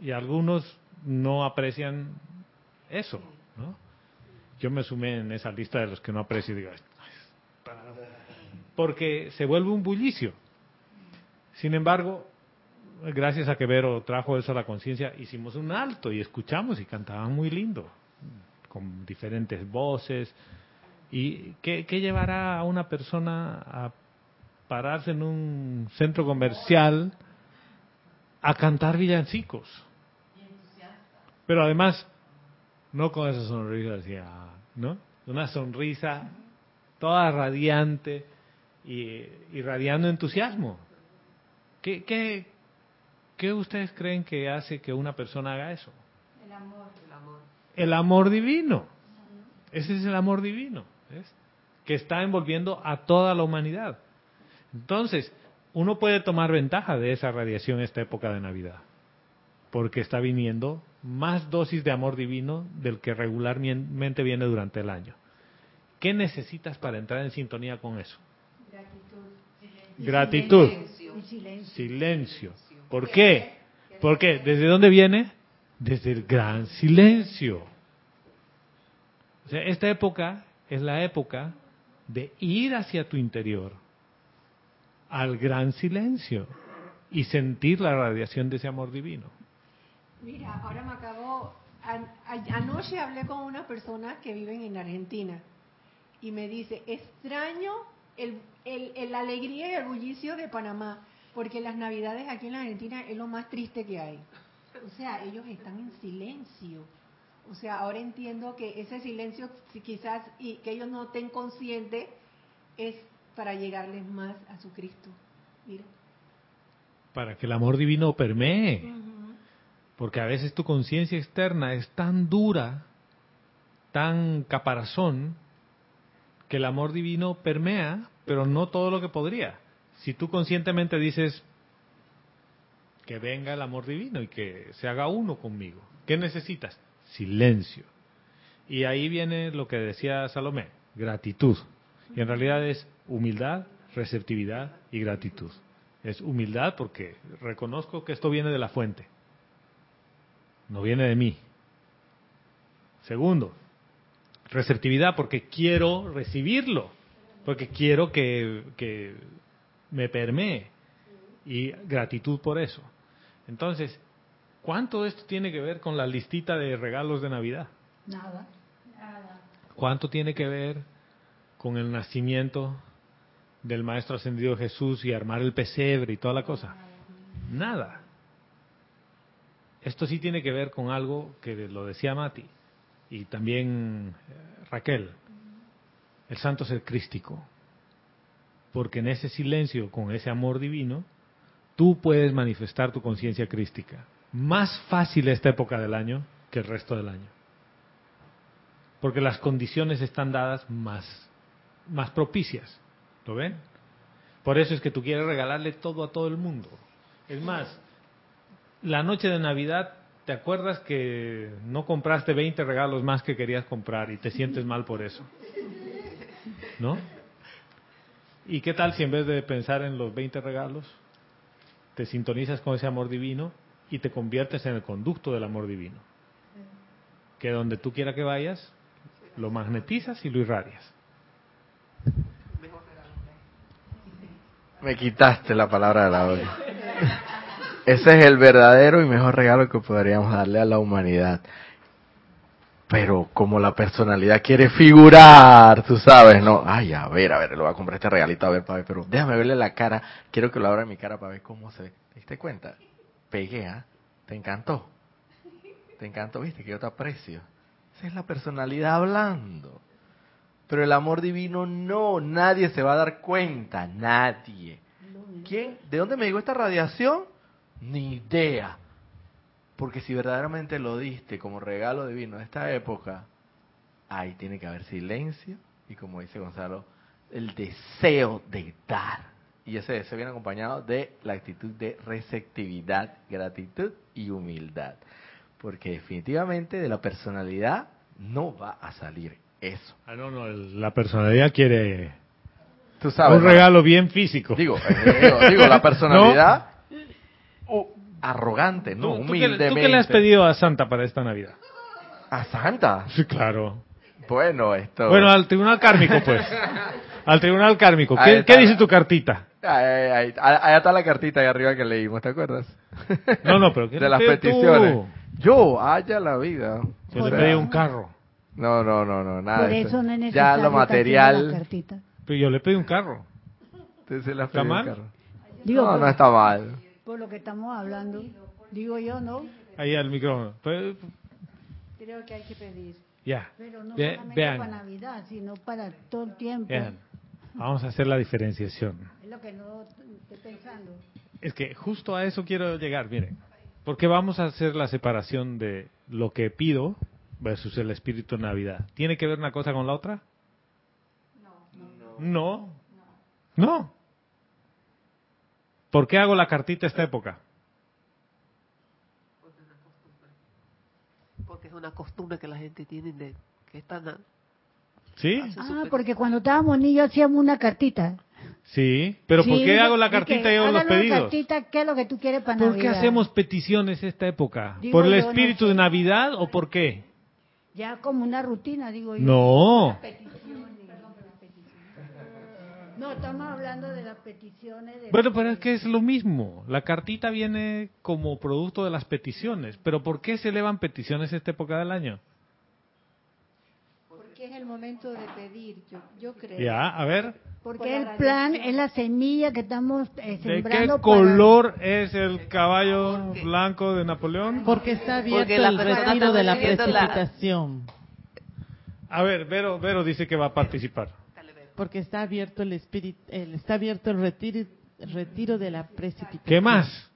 Y algunos no aprecian eso, ¿no? Yo me sumé en esa lista de los que no aprecio. Digo, porque se vuelve un bullicio. Sin embargo, gracias a que Vero trajo eso a la conciencia, hicimos un alto y escuchamos y cantaban muy lindo, con diferentes voces. ¿Y qué, qué llevará a una persona a pararse en un centro comercial a cantar villancicos? Pero además, no con esa sonrisa, hacia, ¿no? Una sonrisa toda radiante y irradiando entusiasmo. ¿Qué, qué ¿Qué ustedes creen que hace que una persona haga eso? El amor. El amor, el amor divino. Ese es el amor divino, ¿ves? Que está envolviendo a toda la humanidad. Entonces, uno puede tomar ventaja de esa radiación en esta época de Navidad, porque está viniendo más dosis de amor divino del que regularmente viene durante el año. ¿Qué necesitas para entrar en sintonía con eso? Gratitud. Gratitud. Y silencio. Silencio. ¿Por qué? Porque, ¿desde dónde viene? Desde el gran silencio. O sea, esta época es la época de ir hacia tu interior, al gran silencio, y sentir la radiación de ese amor divino. Mira, ahora me acabo... An, anoche hablé con unas personas que viven en Argentina, y me dice, extraño el, el, el alegría y el bullicio de Panamá. Porque las Navidades aquí en la Argentina es lo más triste que hay. O sea, ellos están en silencio. O sea, ahora entiendo que ese silencio, quizás, y que ellos no estén conscientes, es para llegarles más a su Cristo. Mira. Para que el amor divino permee. Uh-huh. Porque a veces tu conciencia externa es tan dura, tan caparazón, que el amor divino permea, pero no todo lo que podría. Si tú conscientemente dices que venga el amor divino y que se haga uno conmigo, ¿qué necesitas? Silencio. Y ahí viene lo que decía Salomé, gratitud. Y en realidad es humildad, receptividad y gratitud. Es humildad porque reconozco que esto viene de la fuente, no viene de mí. Segundo, receptividad porque quiero recibirlo, porque quiero que... que me permee, y gratitud por eso. Entonces, ¿cuánto esto tiene que ver con la listita de regalos de Navidad? Nada, nada. ¿Cuánto tiene que ver con el nacimiento del Maestro Ascendido Jesús y armar el pesebre y toda la cosa? Nada. Esto sí tiene que ver con algo que lo decía Mati y también Raquel, el santo ser crístico, porque en ese silencio, con ese amor divino, tú puedes manifestar tu conciencia crística. Más fácil esta época del año que el resto del año, porque las condiciones están dadas más, más propicias, ¿lo ven? Por eso es que tú quieres regalarle todo a todo el mundo. Es más, la noche de Navidad, ¿te acuerdas que no compraste veinte regalos más que querías comprar y te sientes mal por eso? ¿No? ¿Y qué tal si en vez de pensar en los veinte regalos, te sintonizas con ese amor divino y te conviertes en el conducto del amor divino? Que donde tú quiera que vayas, lo magnetizas y lo irradias. Me quitaste la palabra de la boca. Ese es el verdadero y mejor regalo que podríamos darle a la humanidad. Pero como la personalidad quiere figurar, tú sabes, ¿no? Ay, a ver, a ver, le voy a comprar este regalito, a ver, para ver, pero déjame verle la cara. Quiero que lo abra en mi cara para ver cómo se ve. ¿Te diste cuenta? Pegué, ¿ah? ¿eh? ¿Te encantó? ¿Te encantó? ¿Viste que yo te aprecio? Esa es la personalidad hablando. Pero el amor divino no, nadie se va a dar cuenta, nadie. ¿Quién? ¿De dónde me llegó esta radiación? Ni idea. Porque si verdaderamente lo diste como regalo divino de esta época, ahí tiene que haber silencio y, como dice Gonzalo, el deseo de dar. Y ese deseo viene acompañado de la actitud de receptividad, gratitud y humildad. Porque definitivamente de la personalidad no va a salir eso. Ah, no, no, la personalidad quiere, tú sabes, un regalo, ¿no?, bien físico. Digo, digo, digo la personalidad... ¿No? Oh, arrogante, no, ¿Tú, humildemente. ¿Tú qué le has pedido a Santa para esta Navidad? ¿A Santa? Sí, claro. Bueno, esto... Bueno, al tribunal kármico, pues. Al tribunal kármico. ¿Qué, está... ¿qué dice tu cartita? Ahí, ahí, ahí, ahí está la cartita ahí arriba que leímos, ¿te acuerdas? No, no, pero... ¿qué de las peticiones. Tú? Yo, haya la vida. Yo le pedí un carro. No, no, no, no, nada. Por eso no es necesario. Ya lo material... Pero yo le pedí un carro. Entonces, ¿la ¿Está mal? Carro. Digo, no, no está mal. Por lo que estamos hablando, digo yo, ¿no? Ahí al micrófono. Pero... creo que hay que pedir. Ya. Pero no Ve, solamente vean. para Navidad, sino para todo el tiempo. Vean. Vamos a hacer la diferenciación. Es lo que no estoy pensando. Es que justo a eso quiero llegar, miren. Porque vamos a hacer la separación de lo que pido versus el espíritu de Navidad. ¿Tiene que ver una cosa con la otra? No. No. No. No. ¿Por qué hago la cartita esta época? Porque es una costumbre que la gente tiene de que están... A, ¿sí? Ah, porque cuando estábamos niños hacíamos una cartita. Sí, pero sí, ¿por qué hago la cartita y hago los pedidos? Cartita, ¿qué es lo que tú quieres para Navidad? ¿Por qué hacemos peticiones esta época? Digo, ¿por el espíritu no sé. de Navidad o por qué? Ya como una rutina, digo yo. No. No, estamos hablando de las peticiones. De bueno, pero es que es lo mismo. La cartita viene como producto de las peticiones. Pero ¿por qué se elevan peticiones esta época del año? Porque es el momento de pedir, yo, yo creo. Ya, a ver. Porque el plan es la semilla que estamos eh, sembrando. ¿De qué color para... es el caballo blanco de Napoleón? Porque está abierto Porque el retiro de la precipitación. La... A ver, Vero, Vero dice que va a participar. Porque está abierto el espíritu, el, está abierto el retiro, el retiro de la precipitación. ¿Qué más?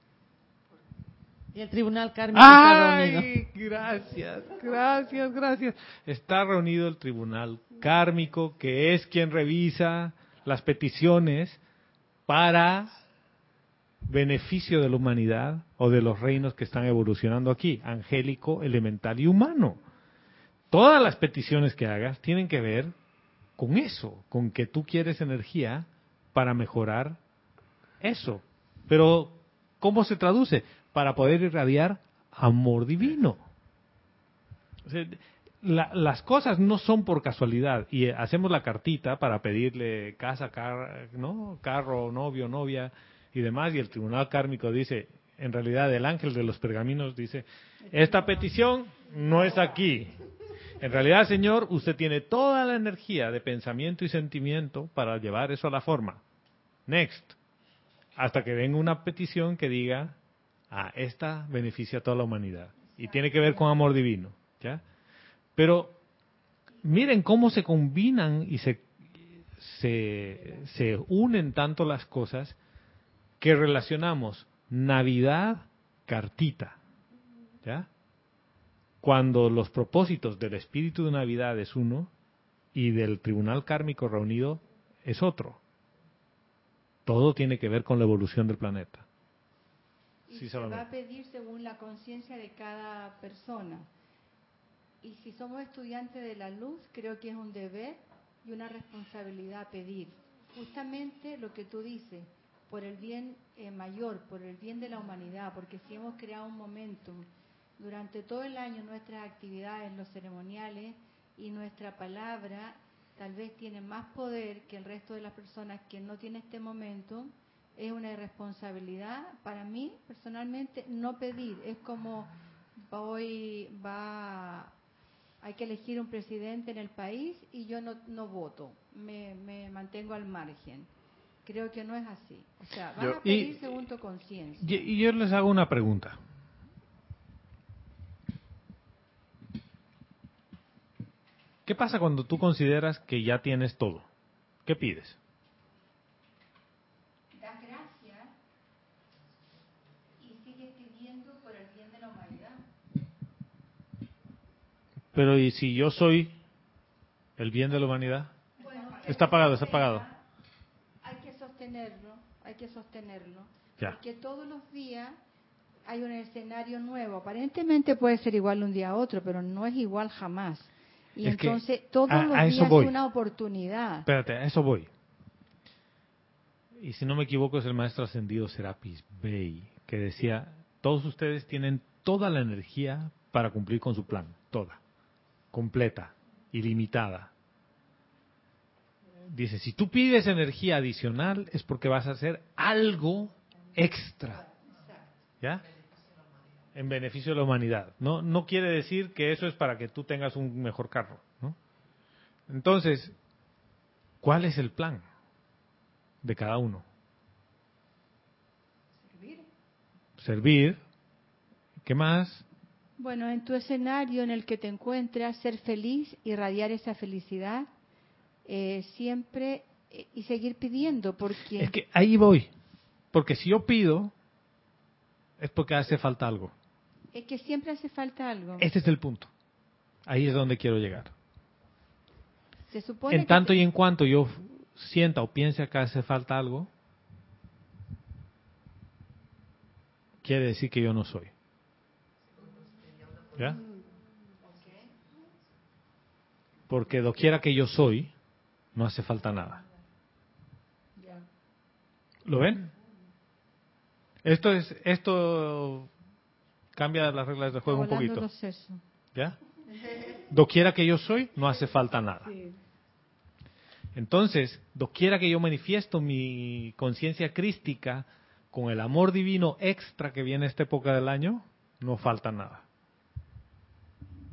Y el tribunal kármico está reunido. Gracias, gracias, gracias. Está reunido el tribunal kármico, que es quien revisa las peticiones para beneficio de la humanidad o de los reinos que están evolucionando aquí, angélico, elemental y humano. Todas las peticiones que hagas tienen que ver con eso, con que tú quieres energía para mejorar eso. Pero, ¿cómo se traduce? Para poder irradiar amor divino. O sea, la, las cosas no son por casualidad. Y hacemos la cartita para pedirle casa, car, ¿no? carro, novio, novia y demás. Y el tribunal kármico dice, en realidad el ángel de los pergaminos dice, esta petición no es aquí. En realidad, señor, usted tiene toda la energía de pensamiento y sentimiento para llevar eso a la forma. Next. Hasta que venga una petición que diga, a esta beneficia a toda la humanidad. Y tiene que ver con amor divino, ¿ya? Pero miren cómo se combinan y se, se, se unen tanto las cosas que relacionamos Navidad, cartita, ¿ya? Cuando los propósitos del espíritu de Navidad es uno y del tribunal kármico reunido es otro. Todo tiene que ver con la evolución del planeta. Y sí, se va a pedir según la conciencia de cada persona. Y si somos estudiantes de la luz, creo que es un deber y una responsabilidad pedir. Justamente lo que tú dices, por el bien eh, mayor, por el bien de la humanidad, porque si hemos creado un momentum durante todo el año, nuestras actividades, los ceremoniales y nuestra palabra tal vez tienen más poder que el resto de las personas que no tienen este momentum. Es una irresponsabilidad para mí personalmente no pedir. Es como hoy va, hay que elegir un presidente en el país y yo no, no voto, me, me mantengo al margen. Creo que no es así. O sea, van yo, a pedir y, según tu conciencia. Y, y yo les hago una pregunta. ¿Qué pasa cuando tú consideras que ya tienes todo? ¿Qué pides? Das gracias y sigues pidiendo por el bien de la humanidad. Pero ¿y si yo soy el bien de la humanidad? Bueno, está pagado, está pagado. Sostenerlo, hay que sostenerlo, ya. Porque todos los días hay un escenario nuevo. Aparentemente puede ser igual un día a otro, pero no es igual jamás. Y es entonces que, todos a, los a días es una oportunidad. Espérate, a eso voy. Y si no me equivoco es el maestro ascendido Serapis Bay que decía, todos ustedes tienen toda la energía para cumplir con su plan, toda, completa, ilimitada. Dice, si tú pides energía adicional es porque vas a hacer algo extra, ¿ya? En beneficio de la humanidad. No, no quiere decir que eso es para que tú tengas un mejor carro, ¿no? Entonces, ¿cuál es el plan de cada uno? Servir. Servir. ¿Qué más? Bueno, en tu escenario en el que te encuentras, ser feliz y irradiar esa felicidad. Eh, siempre eh, y seguir pidiendo porque... Es que ahí voy, porque si yo pido es porque hace falta algo. Es que siempre hace falta algo. Este es el punto, ahí es donde quiero llegar. Se supone en que tanto te... y en cuanto yo sienta o piense que hace falta algo, quiere decir que yo no soy. ¿Ya? Porque doquiera que yo soy no hace falta nada. ¿Lo ven? Esto es, esto cambia las reglas del juego un poquito. ¿Ya? Doquiera que yo soy, no hace falta nada. Entonces, doquiera que yo manifiesto mi conciencia crística con el amor divino extra que viene esta época del año, no falta nada.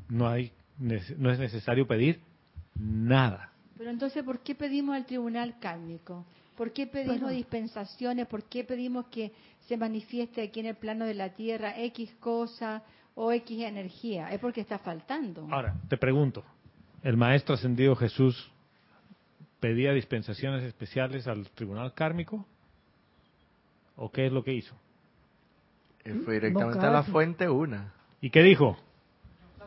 No hay, no es necesario pedir nada. Pero entonces, ¿por qué pedimos al tribunal kármico? ¿Por qué pedimos bueno. dispensaciones? ¿Por qué pedimos que se manifieste aquí en el plano de la Tierra X cosa o X energía? Es porque está faltando. Ahora, te pregunto, el Maestro Ascendido Jesús pedía dispensaciones especiales al tribunal kármico, ¿o qué es lo que hizo? Él fue directamente no, a la fuente una. ¿Y qué dijo?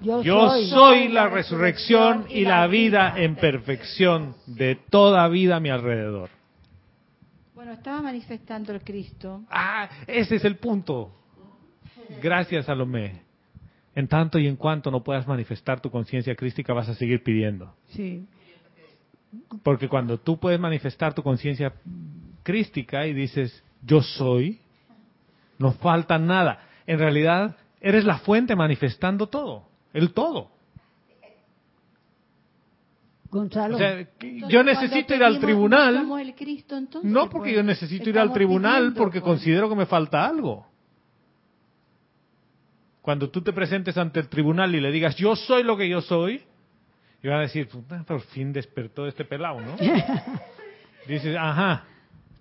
Yo, Yo soy, soy la resurrección y la vida en perfección de toda vida a mi alrededor. Bueno, estaba manifestando el Cristo. Ah, ese es el punto. Gracias, Salomé. En tanto y en cuanto no puedas manifestar tu conciencia crística, vas a seguir pidiendo. Sí. Porque cuando tú puedes manifestar tu conciencia crística y dices, yo soy, no falta nada. En realidad, eres la fuente manifestando todo. El todo. Gonzalo. O sea, entonces, yo necesito ir al tribunal. El Cristo, entonces, no porque pues, yo necesito ir al tribunal viviendo, porque pues. Considero que me falta algo. Cuando tú te presentes ante el tribunal y le digas, yo soy lo que yo soy, y van a decir, por fin despertó este pelado, ¿no? Dices, ajá,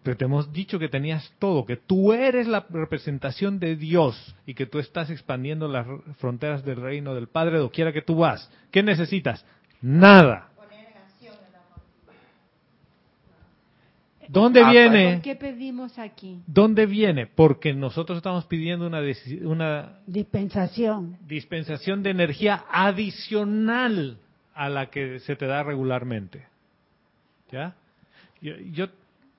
Pero te hemos dicho que tenías todo, que tú eres la representación de Dios y que tú estás expandiendo las fronteras del reino del Padre doquiera que tú vas. ¿Qué necesitas? Nada. ¿Dónde viene? ¿Qué pedimos aquí? ¿Dónde viene? Porque nosotros estamos pidiendo una, una dispensación. Dispensación de energía adicional a la que se te da regularmente. ¿Ya? Yo, yo,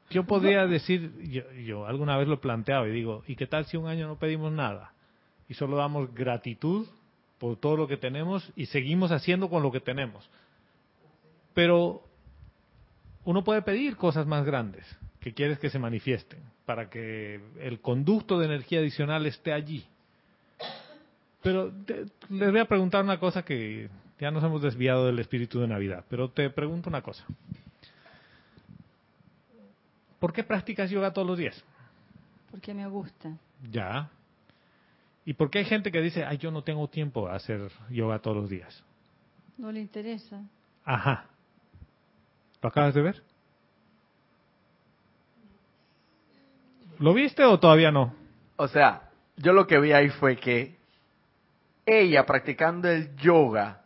yo podría decir, yo, yo alguna vez lo he planteado y digo, ¿y qué tal si un año no pedimos nada? Y solo damos gratitud por todo lo que tenemos y seguimos haciendo con lo que tenemos. Pero uno puede pedir cosas más grandes que quieres que se manifiesten para que el conducto de energía adicional esté allí. Pero te, les voy a preguntar una cosa que ya nos hemos desviado del espíritu de Navidad, pero te pregunto una cosa. ¿Por qué practicas yoga todos los días? Porque me gusta. Ya. ¿Y por qué hay gente que dice, ay, yo no tengo tiempo a hacer yoga todos los días? No le interesa. Ajá. ¿Lo acabas de ver? ¿Lo viste o todavía no? O sea, yo lo que vi ahí fue que ella practicando el yoga,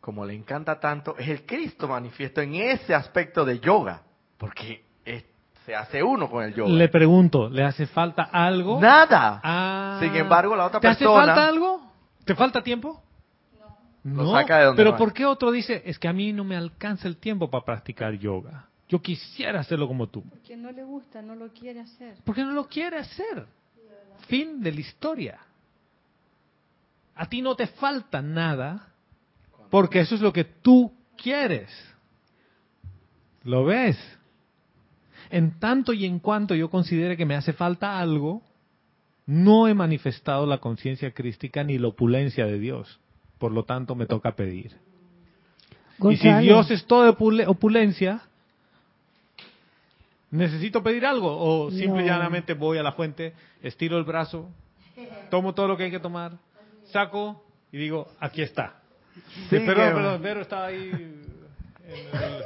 como le encanta tanto, es el Cristo manifiesto en ese aspecto de yoga, porque es, se hace uno con el yoga. Le pregunto, ¿le hace falta algo? Nada. Ah, sin embargo, la otra ¿te persona... ¿Te hace falta algo? ¿Te falta tiempo? No, saca de donde pero va. ¿Por qué otro dice, es que a mí no me alcanza el tiempo para practicar yoga? Yo quisiera hacerlo como tú. Porque no le gusta, no lo quiere hacer. Porque no lo quiere hacer. Fin de la historia. A ti no te falta nada, porque eso es lo que tú quieres. ¿Lo ves? En tanto y en cuanto yo considere que me hace falta algo, no he manifestado la conciencia crística ni la opulencia de Dios. Por lo tanto, me toca pedir. Gonzalo. Y si Dios es toda opulencia, ¿necesito pedir algo? ¿O simple y llanamente voy a la fuente, estiro el brazo, tomo todo lo que hay que tomar, saco y digo, aquí está? Sí, perdón, que... perdón, Vero está ahí. En el...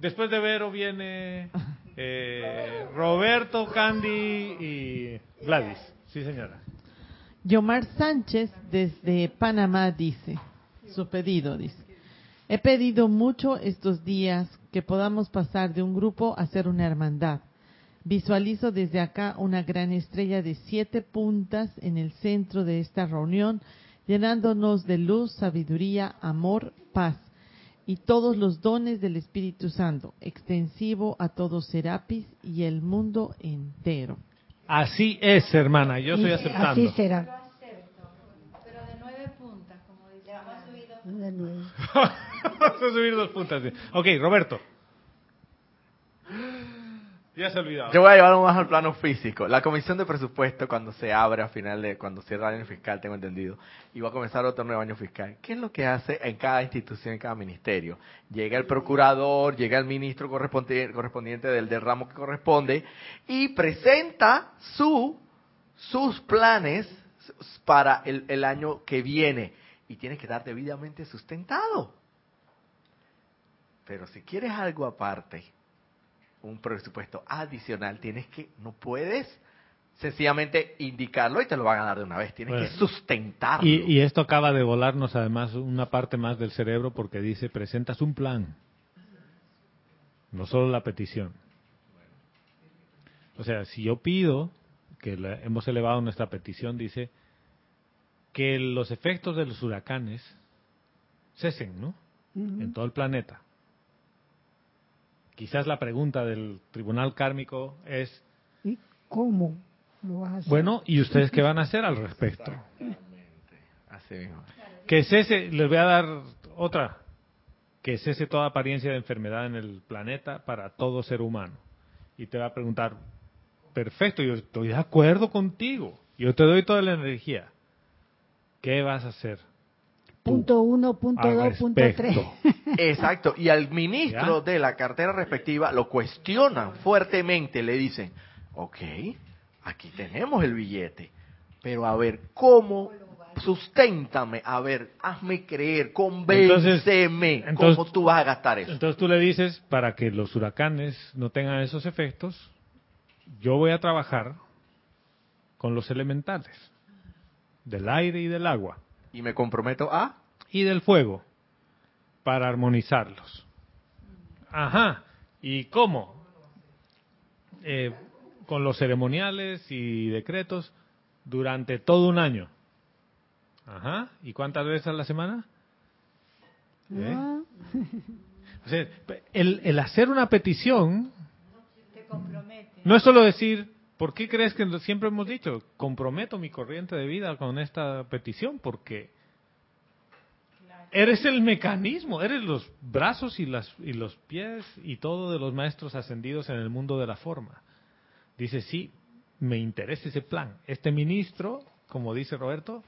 Después de Vero viene eh, Roberto, Candy y Gladys. Sí, señora. Guiomar Sánchez desde Panamá dice, su pedido dice, he pedido mucho estos días que podamos pasar de un grupo a ser una hermandad. Visualizo desde acá una gran estrella de siete puntas en el centro de esta reunión, llenándonos de luz, sabiduría, amor, paz y todos los dones del Espíritu Santo, extensivo a todo Serapis y el mundo entero. Así es, hermana, yo estoy aceptando. Así será. Yo acepto, pero de nueve puntas, como dice. Vamos a subir dos puntas. De nueve. Vamos a subir dos puntas. Ok, Roberto. Ya se ha olvidado. Yo voy a llevarlo más al plano físico. La comisión de presupuesto, cuando se abre a final de, cuando cierra el año fiscal, tengo entendido, y va a comenzar otro nuevo año fiscal. ¿Qué es lo que hace en cada institución, en cada ministerio? Llega el procurador, llega el ministro correspondiente, correspondiente del, del ramo que corresponde, y presenta su, sus planes para el, el año que viene. Y tiene que estar debidamente sustentado. Pero si quieres algo aparte, un presupuesto adicional, tienes que, no puedes sencillamente indicarlo y te lo van a dar de una vez, tienes bueno, que sustentarlo. Y, y esto acaba de volarnos además una parte más del cerebro porque dice, presentas un plan, no solo la petición. O sea, si yo pido, que la, hemos elevado nuestra petición, dice que los efectos de los huracanes cesen, ¿no? Uh-huh. En todo el planeta. Quizás la pregunta del tribunal kármico es... ¿Y cómo lo vas a hacer? Bueno, ¿y ustedes qué van a hacer al respecto? Así mismo. Que cese, les voy a dar otra. Que cese toda apariencia de enfermedad en el planeta para todo ser humano. Y te va a preguntar, perfecto, yo estoy de acuerdo contigo. Yo te doy toda la energía. ¿Qué vas a hacer? Punto uno, punto dos, punto tres. Exacto. Y al ministro ¿Ya? de la cartera respectiva lo cuestionan fuertemente. Le dicen, ok, aquí tenemos el billete, pero a ver, ¿cómo? Susténtame, a ver, hazme creer, convénceme, entonces, entonces, cómo tú vas a gastar eso. Entonces tú le dices, para que los huracanes no tengan esos efectos, yo voy a trabajar con los elementales, del aire y del agua. Y me comprometo a... y del fuego, para armonizarlos. Ajá, ¿y cómo? Eh, con los ceremoniales y decretos durante todo un año. Ajá, ¿y cuántas veces a la semana? ¿Eh? O sea, el, el hacer una petición no es solo decir, ¿por qué crees que siempre hemos dicho? Comprometo mi corriente de vida con esta petición, porque eres el mecanismo, eres los brazos y, las, y los pies y todo de los maestros ascendidos en el mundo de la forma. Dice, sí, me interesa ese plan. Este ministro, como dice Roberto,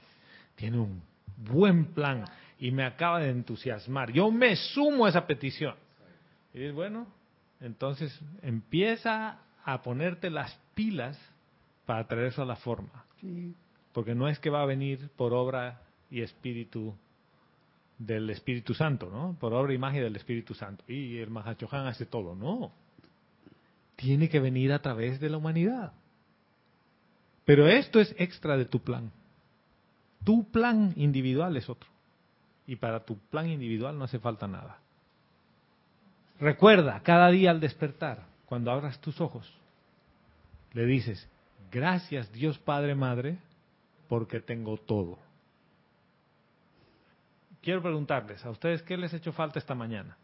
tiene un buen plan y me acaba de entusiasmar. Yo me sumo a esa petición. Y dices, bueno, entonces empieza a ponerte las pilas para traer eso a la forma. Sí. Porque no es que va a venir por obra y espíritu del Espíritu Santo, ¿no? Por obra y magia del Espíritu Santo. Y el Mahachohan hace todo. No. Tiene que venir a través de la humanidad. Pero esto es extra de tu plan. Tu plan individual es otro. Y para tu plan individual no hace falta nada. Recuerda, cada día al despertar, cuando abras tus ojos, le dices, gracias Dios Padre Madre, porque tengo todo. Quiero preguntarles, ¿a ustedes qué les ha hecho falta esta mañana?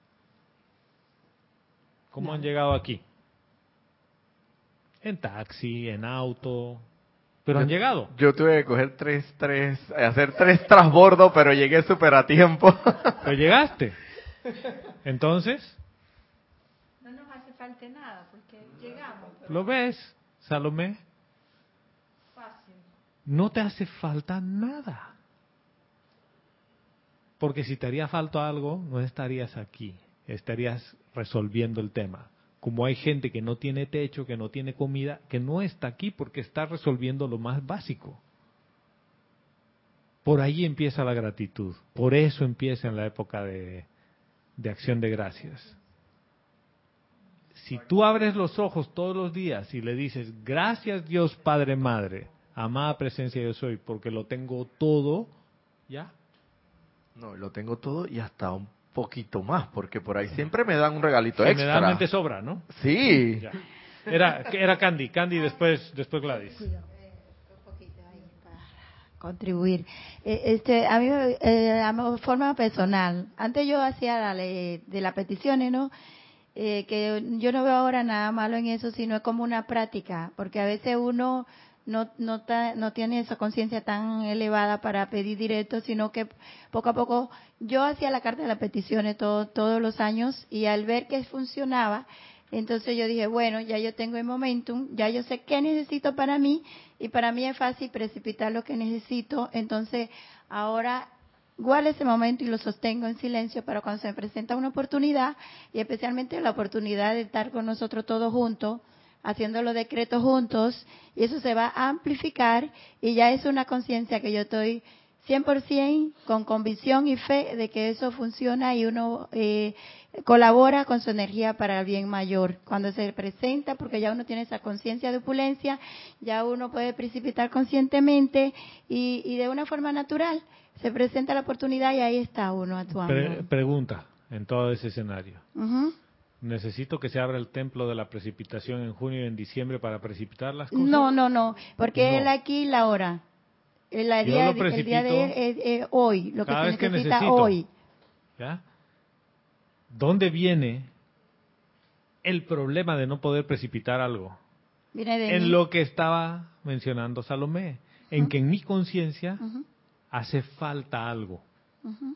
¿Cómo no han llegado aquí? En taxi, en auto, pero han yo, llegado. Yo tuve que coger tres, tres, hacer tres transbordos, pero llegué súper a tiempo. Pero llegaste. Entonces... falte nada, porque llegamos. Pero... ¿Lo ves, Salomé? Fácil. No te hace falta nada. Porque si te haría falta algo, no estarías aquí. Estarías resolviendo el tema. Como hay gente que no tiene techo, que no tiene comida, que no está aquí porque está resolviendo lo más básico. Por ahí empieza la gratitud. Por eso empieza en la época de, de Acción de Gracias. Si tú abres los ojos todos los días y le dices, gracias Dios Padre Madre, amada presencia yo soy, porque lo tengo todo, ¿ya? No, lo tengo todo y hasta un poquito más, porque por ahí siempre me dan un regalito extra. Generalmente sobra, ¿no? Sí. Ya. Era, era Candy, Candy después, después Gladys. Contribuir. Este, a mí, eh, a forma personal, antes yo hacía la ley de las peticiones, ¿no? Eh, que yo no veo ahora nada malo en eso, sino es como una práctica, porque a veces uno no no, ta, no tiene esa conciencia tan elevada para pedir directo, sino que poco a poco yo hacía la carta de las peticiones todo, todos los años, y al ver que funcionaba, entonces yo dije, bueno, ya yo tengo el momentum, ya yo sé qué necesito para mí, y para mí es fácil precipitar lo que necesito, entonces ahora... guardo ese momento y lo sostengo en silencio para cuando se me presenta una oportunidad, y especialmente la oportunidad de estar con nosotros todos juntos, haciendo los decretos juntos, y eso se va a amplificar, y ya es una conciencia que yo estoy cien por ciento con convicción y fe de que eso funciona, y uno eh, colabora con su energía para el bien mayor. Cuando se presenta, porque ya uno tiene esa conciencia de opulencia, ya uno puede precipitar conscientemente y, y de una forma natural. Se presenta la oportunidad y ahí está uno actuando. Pre- pregunta, en todo ese escenario. Uh-huh. ¿Necesito que se abra el templo de la precipitación en junio y en diciembre para precipitar las cosas? No, no, no, porque no. Él aquí y la hora. El, el, día, el día de él es, es hoy, lo que se necesita que necesito, hoy. ¿Ya? ¿Dónde viene el problema de no poder precipitar algo? Viene de en mí. Lo que estaba mencionando Salomé, en uh-huh. que en mi conciencia... Uh-huh. hace falta algo. Uh-huh.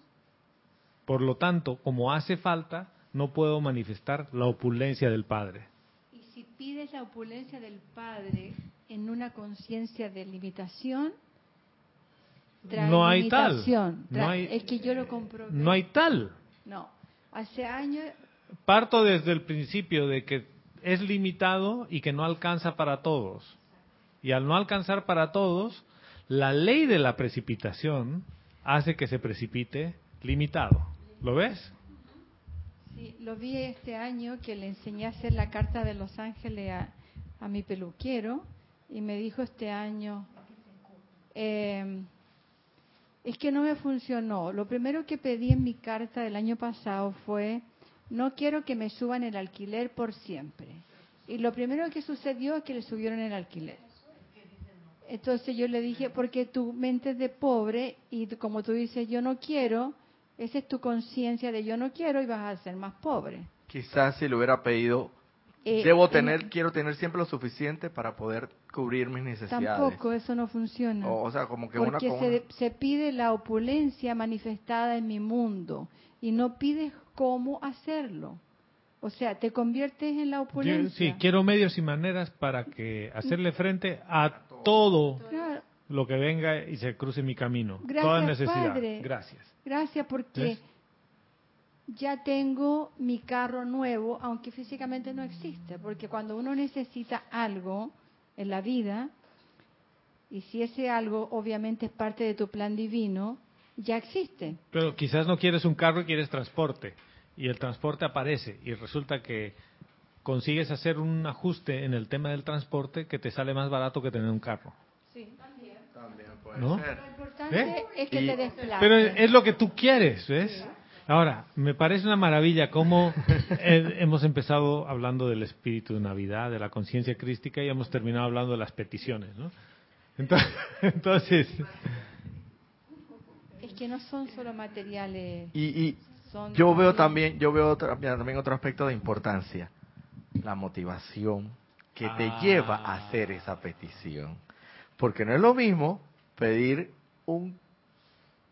Por lo tanto, como hace falta, no puedo manifestar la opulencia del Padre. Y si pides la opulencia del Padre en una conciencia de limitación, trae no hay limitación. Tal. Trae, no hay, es que yo lo comprobé. No hay tal. No. Hace años... Parto desde el principio de que es limitado y que no alcanza para todos. Y al no alcanzar para todos... la ley de la precipitación hace que se precipite limitado. ¿Lo ves? Sí, lo vi este año que le enseñé a hacer la carta de los ángeles a, a mi peluquero y me dijo este año, eh, es que no me funcionó. Lo primero que pedí en mi carta del año pasado fue, no quiero que me suban el alquiler por siempre. Y lo primero que sucedió es que le subieron el alquiler. Entonces yo le dije, porque tu mente es de pobre y como tú dices, yo no quiero, esa es tu conciencia de yo no quiero y vas a ser más pobre. Quizás si le hubiera pedido, eh, debo tener, eh, quiero tener siempre lo suficiente para poder cubrir mis necesidades. Tampoco, eso no funciona. O, o sea, como que porque una, se, una... se pide la opulencia manifestada en mi mundo y no pides cómo hacerlo. O sea, te conviertes en la opulencia. Yo, sí, quiero medios y maneras para que hacerle frente a todo claro. lo que venga y se cruce mi camino. Gracias, toda necesidad. Padre. Gracias. Gracias porque ¿Es? ya tengo mi carro nuevo, aunque físicamente no existe. Porque cuando uno necesita algo en la vida, y si ese algo obviamente es parte de tu plan divino, ya existe. Pero quizás no quieres un carro y quieres transporte. Y el transporte aparece y resulta que consigues hacer un ajuste en el tema del transporte que te sale más barato que tener un carro. Sí, también. También puede ¿no? ser. Lo importante ¿Eh? es que y, te desplaces. Pero es lo que tú quieres, ¿ves? Ahora, me parece una maravilla cómo hemos empezado hablando del espíritu de Navidad, de la conciencia crística y hemos terminado hablando de las peticiones, ¿no? Entonces... entonces es que no son solo materiales... Y... y Yo veo también, yo veo otra, también otro aspecto de importancia, la motivación que te ah. lleva a hacer esa petición, porque no es lo mismo pedir un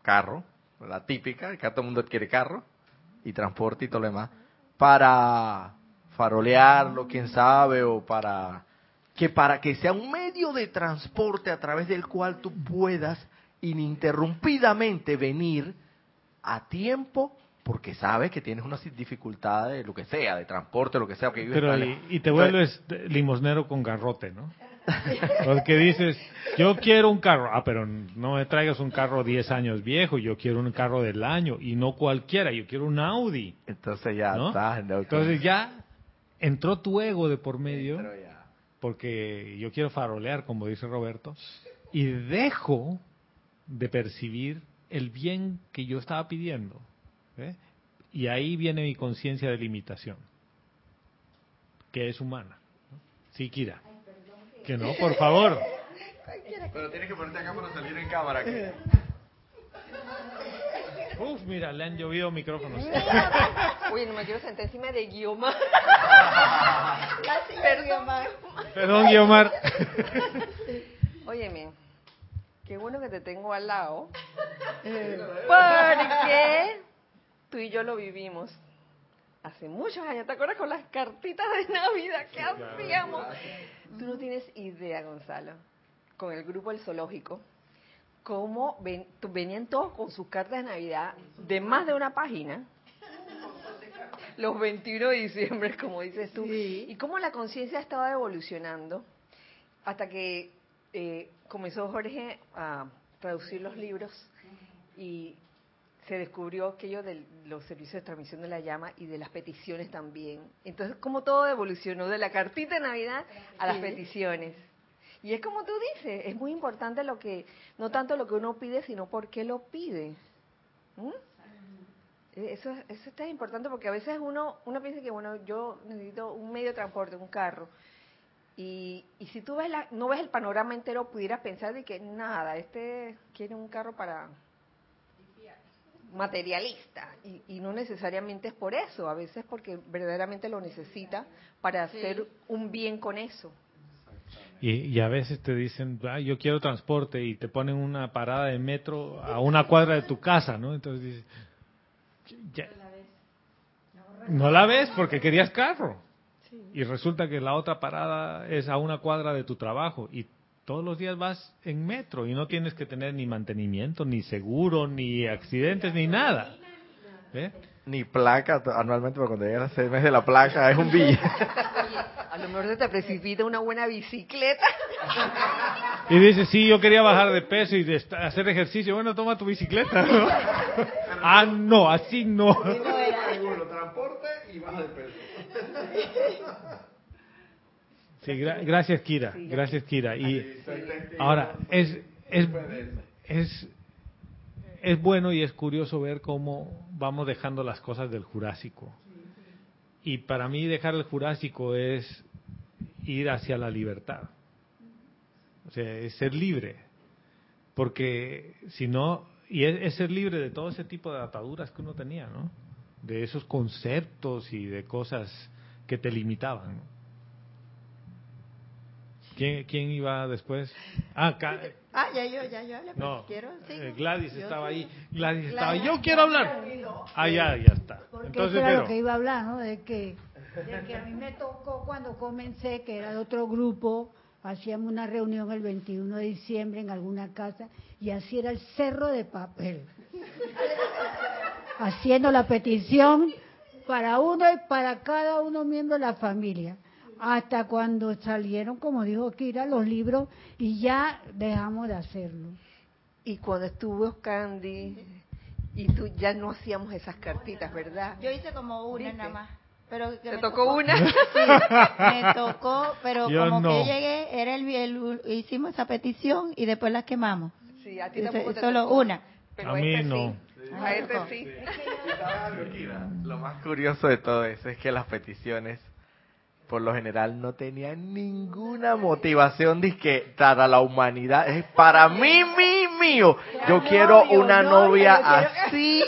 carro, la típica, que todo el mundo quiere carro y transporte y todo lo demás, para farolearlo, quién sabe, o para que para que sea un medio de transporte a través del cual tú puedas ininterrumpidamente venir a tiempo. Porque sabes que tienes unas dificultades, lo que sea, de transporte, lo que sea. Que vives Pero y, y te vuelves limosnero con garrote, ¿no? Porque dices, yo quiero un carro. Ah, pero no me traigas un carro diez años viejo. Yo quiero un carro del año. Y no cualquiera. Yo quiero un Audi. Entonces ya ¿no? estás. En Entonces ya entró tu ego de por medio. Porque yo quiero farolear, como dice Roberto. Y dejo de percibir el bien que yo estaba pidiendo. ¿Eh? Y ahí viene mi conciencia de limitación, que es humana. Sí, Kira. Ay, perdón, que... que no, por favor. Pero tienes que ponerte acá para salir en cámara. Que... Uf, mira, le han llovido micrófonos. Uy, no me quiero sentar encima de Guiomar. Perdón, perdón, Guiomar. Óyeme. Qué bueno que te tengo al lado. Eh, porque... tú y yo lo vivimos hace muchos años. ¿Te acuerdas con las cartitas de Navidad que hacíamos? Tú no tienes idea, Gonzalo, con el grupo El Zoológico, cómo ven, venían todos con sus cartas de Navidad de más de una página, los veintiuno de diciembre, como dices tú, sí. Y cómo la conciencia estaba evolucionando hasta que eh, comenzó Jorge a traducir los libros y... se descubrió aquello de los servicios de transmisión de la llama y de las peticiones también. Entonces, como todo evolucionó de la cartita de Navidad a las peticiones. Y es como tú dices, es muy importante lo que, no tanto lo que uno pide, sino por qué lo pide. ¿Mm? Eso, eso está importante porque a veces uno uno piensa que, bueno, yo necesito un medio de transporte, un carro. Y, y si tú ves la, no ves el panorama entero, pudieras pensar de que nada, este quiere un carro para... materialista y, y no necesariamente es por eso, a veces porque verdaderamente lo necesita para hacer sí. un bien con eso. Y, y a veces te dicen, ah, yo quiero transporte y te ponen una parada de metro a una cuadra de tu casa, ¿no? Entonces dices, ya, no la ves porque querías carro y resulta que la otra parada es a una cuadra de tu trabajo y todos los días vas en metro y no tienes que tener ni mantenimiento, ni seguro, ni accidentes, ni nada. ¿Eh? Ni placa anualmente, porque cuando llegas a seis meses de la placa es un billete. A lo mejor se te precipita una buena bicicleta. Y dices, sí, yo quería bajar de peso y de hacer ejercicio. Bueno, toma tu bicicleta. ¿No? Ah, no, así no. Seguro, transporte y baja de peso. Sí, gra gracias, Kira. Sí, gracias, Kira. Y ahora, es, es, es, es bueno y es curioso ver cómo vamos dejando las cosas del Jurásico. Y para mí dejar el Jurásico es ir hacia la libertad. O sea, es ser libre. Porque si no... Y es, es ser libre de todo ese tipo de ataduras que uno tenía, ¿no? De esos conceptos y de cosas que te limitaban. ¿Quién, quién iba después? Ah, ah ya yo, ya yo. No, quiero, sí, Gladys yo estaba sí. ahí. Gladys estaba Gladys, yo quiero hablar. Ah, ya, ya está. Porque entonces, era pero, lo que iba a hablar, ¿no? De que, de que a mí me tocó cuando comencé, que era de otro grupo... Hacíamos una reunión el veintiuno de diciembre en alguna casa y así era el cerro de papel. Haciendo la petición para uno y para cada uno miembro de la familia. Hasta cuando salieron, como dijo Kira, los libros y ya dejamos de hacerlo. Y cuando estuvo Candy y tú ya no hacíamos esas cartitas, ¿verdad? Yo hice como una nada más. Pero que ¿Te tocó, tocó una? Sí, me tocó, pero Yo como no. que llegué, era el, el, hicimos esa petición y después la quemamos. Sí, a ti tampoco te Solo tocó. una. Pero a mí este no. Sí. Sí. A este sí. sí. Lo más curioso de todo eso es que las peticiones, por lo general, no tenían ninguna motivación de que para la humanidad, es para mí, mí, mío. Yo quiero una novia así,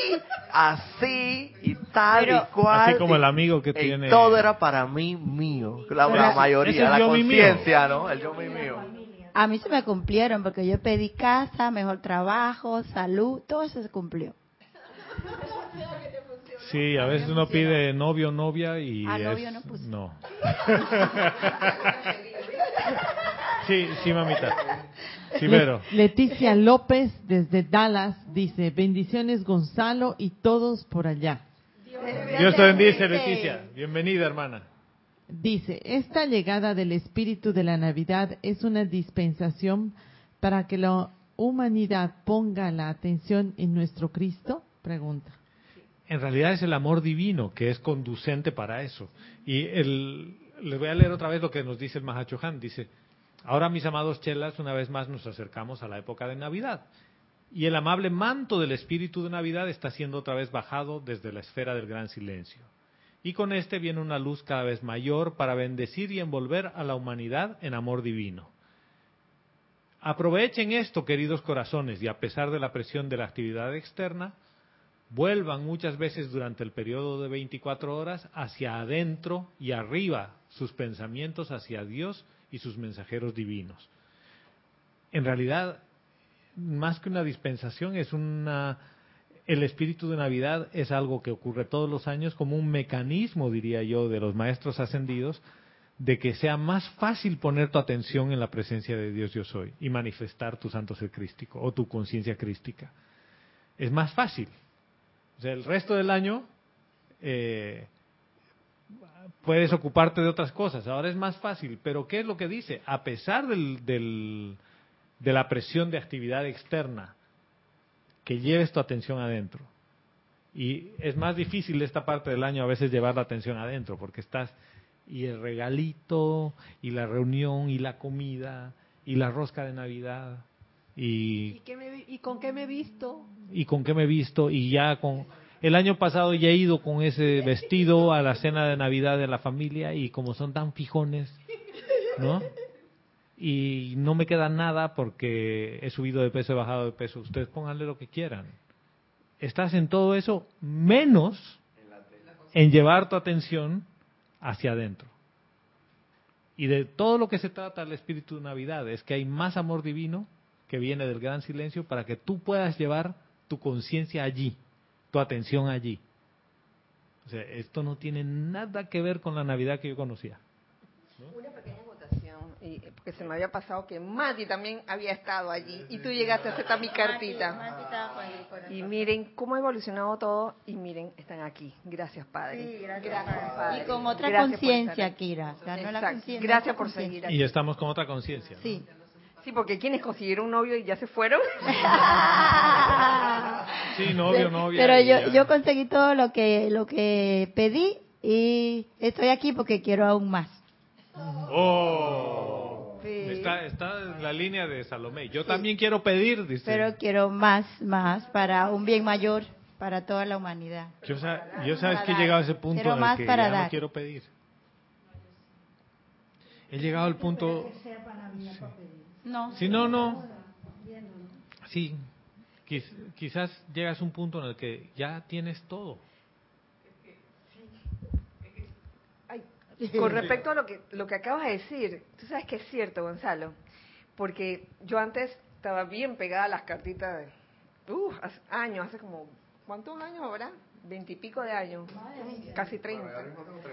así y tal pero, y cual. Así como el amigo que tiene. Todo era para mí, mío. La, la mayoría, la conciencia, ¿no? El yo, mi mío. A mí se me cumplieron porque yo pedí casa, mejor trabajo, salud, todo eso se cumplió. Sí, a veces uno pide novio, novia y ah, es... novio no puse. No. Sí, sí, mamita. Sí, pero. Leticia López desde Dallas dice, bendiciones Gonzalo y todos por allá. Dios te bendice, Leticia. Bienvenida, hermana. Dice, esta llegada del espíritu de la Navidad es una dispensación para que la humanidad ponga la atención en nuestro Cristo, pregunta. En realidad es el amor divino que es conducente para eso. Y el, les voy a leer otra vez lo que nos dice el Mahachohan. Dice, ahora mis amados chelas, una vez más nos acercamos a la época de Navidad. Y el amable manto del espíritu de Navidad está siendo otra vez bajado desde la esfera del gran silencio. Y con este viene una luz cada vez mayor para bendecir y envolver a la humanidad en amor divino. Aprovechen esto, queridos corazones, y a pesar de la presión de la actividad externa, vuelvan muchas veces durante el periodo de veinticuatro horas hacia adentro y arriba sus pensamientos hacia Dios y sus mensajeros divinos. En realidad, más que una dispensación, es una el espíritu de Navidad es algo que ocurre todos los años como un mecanismo, diría yo, de los maestros ascendidos, de que sea más fácil poner tu atención en la presencia de Dios yo soy y manifestar tu santo ser crístico o tu conciencia crística. Es más fácil. O sea, el resto del año eh, puedes ocuparte de otras cosas. Ahora es más fácil. Pero ¿qué es lo que dice? A pesar del, del, de la presión de actividad externa, que lleves tu atención adentro. Y es más difícil esta parte del año a veces llevar la atención adentro, porque estás y el regalito, y la reunión, y la comida, y la rosca de Navidad... Y, ¿Y, qué me, ¿Y con qué me he visto? Y con qué me he visto, y ya con... El año pasado ya he ido con ese vestido a la cena de Navidad de la familia, y como son tan fijones, ¿no? Y no me queda nada porque he subido de peso, he bajado de peso. Ustedes pónganle lo que quieran. Estás en todo eso, menos en llevar tu atención hacia adentro. Y de todo lo que se trata el espíritu de Navidad es que hay más amor divino que viene del gran silencio, para que tú puedas llevar tu conciencia allí, tu atención allí. O sea, esto no tiene nada que ver con la Navidad que yo conocía, ¿no? Una pequeña votación, y, porque se me había pasado que Mati también había estado allí, y tú llegaste a aceptar mi cartita. Y miren cómo ha evolucionado todo, y miren, están aquí. Gracias, Padre. Sí, gracias, gracias, Padre. Y con otra conciencia, Kira. Ganó la conciencia. Gracias por seguir aquí. Y estamos con otra conciencia, ¿no? Sí. Sí, porque quienes consiguieron un novio y ya se fueron. Sí, novio, novia. Pero yo, yo conseguí todo lo que lo que pedí y estoy aquí porque quiero aún más. ¡Oh! Sí. Está, está en la línea de Salomé. Yo sí. también quiero pedir, dice. Pero quiero más, más, para un bien mayor, para toda la humanidad. Yo, sa yo sabes que he llegado a ese punto en el que ya dar. no quiero pedir. He llegado al punto... Sí. No. Si no, no. Sí. Quiz, quizás llegas a un punto en el que ya tienes todo. Con respecto a lo que lo que acabas de decir, tú sabes que es cierto, Gonzalo, porque yo antes estaba bien pegada a las cartitas de uh, hace años, hace como, ¿cuántos años habrá? Veintipico de años, casi treinta,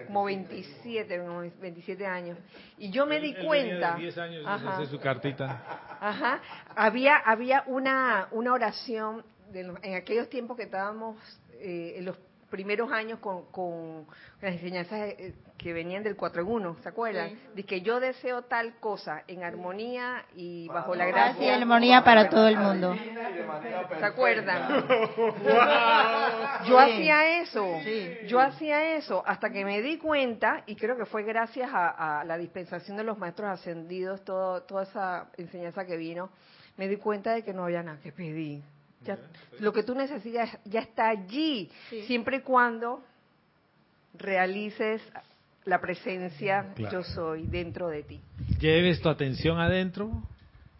como veintisiete, veintisiete años. Y yo me di cuenta, diez años hace su cartita. Ajá, había había una una oración de, en aquellos tiempos que estábamos eh, en los primeros años con, con las enseñanzas que venían del cuatro en uno, ¿se acuerdan? Sí. De que yo deseo tal cosa en armonía y bajo ah, la gracia. Sí, armonía para todo el mundo. ¿Se acuerdan? Wow. Yo sí. hacía eso, sí. yo hacía eso hasta que me di cuenta, y creo que fue gracias a, a la dispensación de los maestros ascendidos, todo, toda esa enseñanza que vino, me di cuenta de que no había nada que pedir. Ya, lo que tú necesitas ya está allí, sí. siempre y cuando realices la presencia claro. yo soy dentro de ti. Lleves tu atención adentro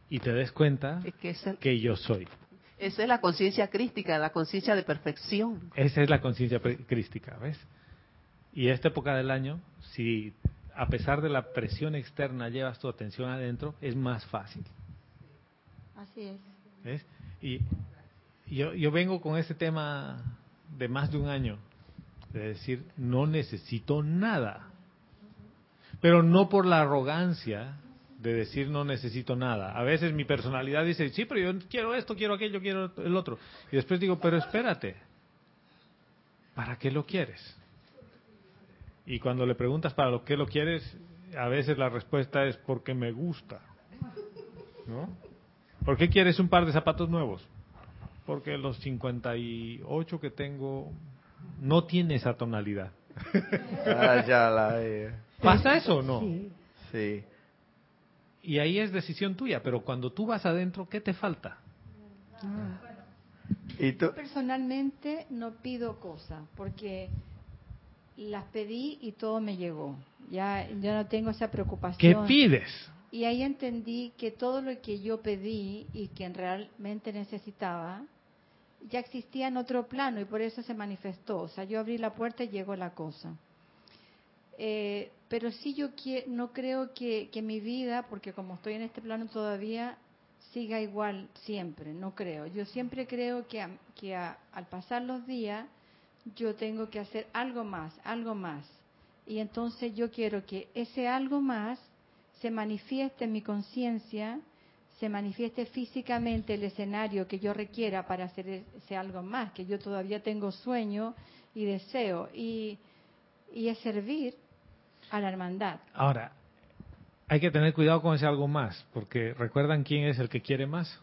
y te des cuenta es que, esa, que yo soy. Esa es la conciencia crística, la conciencia de perfección. Esa es la conciencia crística, ¿ves? Y esta época del año, si a pesar de la presión externa llevas tu atención adentro, es más fácil. Así es. ¿Ves? Y... Yo, yo vengo con ese tema de más de un año, de decir, no necesito nada. Pero no por la arrogancia de decir no necesito nada. A veces mi personalidad dice, sí, pero yo quiero esto, quiero aquello, quiero el otro. Y después digo, pero espérate, ¿para qué lo quieres? Y cuando le preguntas para lo que lo quieres, a veces la respuesta es porque me gusta, ¿no? ¿Por qué quieres un par de zapatos nuevos? Porque los cincuenta y ocho que tengo no tiene esa tonalidad. Ah, ya la, eh. ¿Pasa eso o no? Sí. sí. Y ahí es decisión tuya, pero cuando tú vas adentro, ¿qué te falta? Ah. ¿Y tú? Yo personalmente no pido cosas, porque las pedí y todo me llegó. Ya, ya no tengo esa preocupación. ¿Qué pides? Y ahí entendí que todo lo que yo pedí y que realmente necesitaba ya existía en otro plano y por eso se manifestó. O sea, yo abrí la puerta y llegó la cosa. Eh, pero sí yo no creo que, que mi vida, porque como estoy en este plano todavía, siga igual siempre, no creo. Yo siempre creo que, a, que a, al pasar los días yo tengo que hacer algo más, algo más. Y entonces yo quiero que ese algo más se manifieste en mi conciencia, se manifieste físicamente el escenario que yo requiera para hacer ese algo más, que yo todavía tengo sueño y deseo, y, y es servir a la hermandad. Ahora, hay que tener cuidado con ese algo más, porque ¿recuerdan quién es el que quiere más?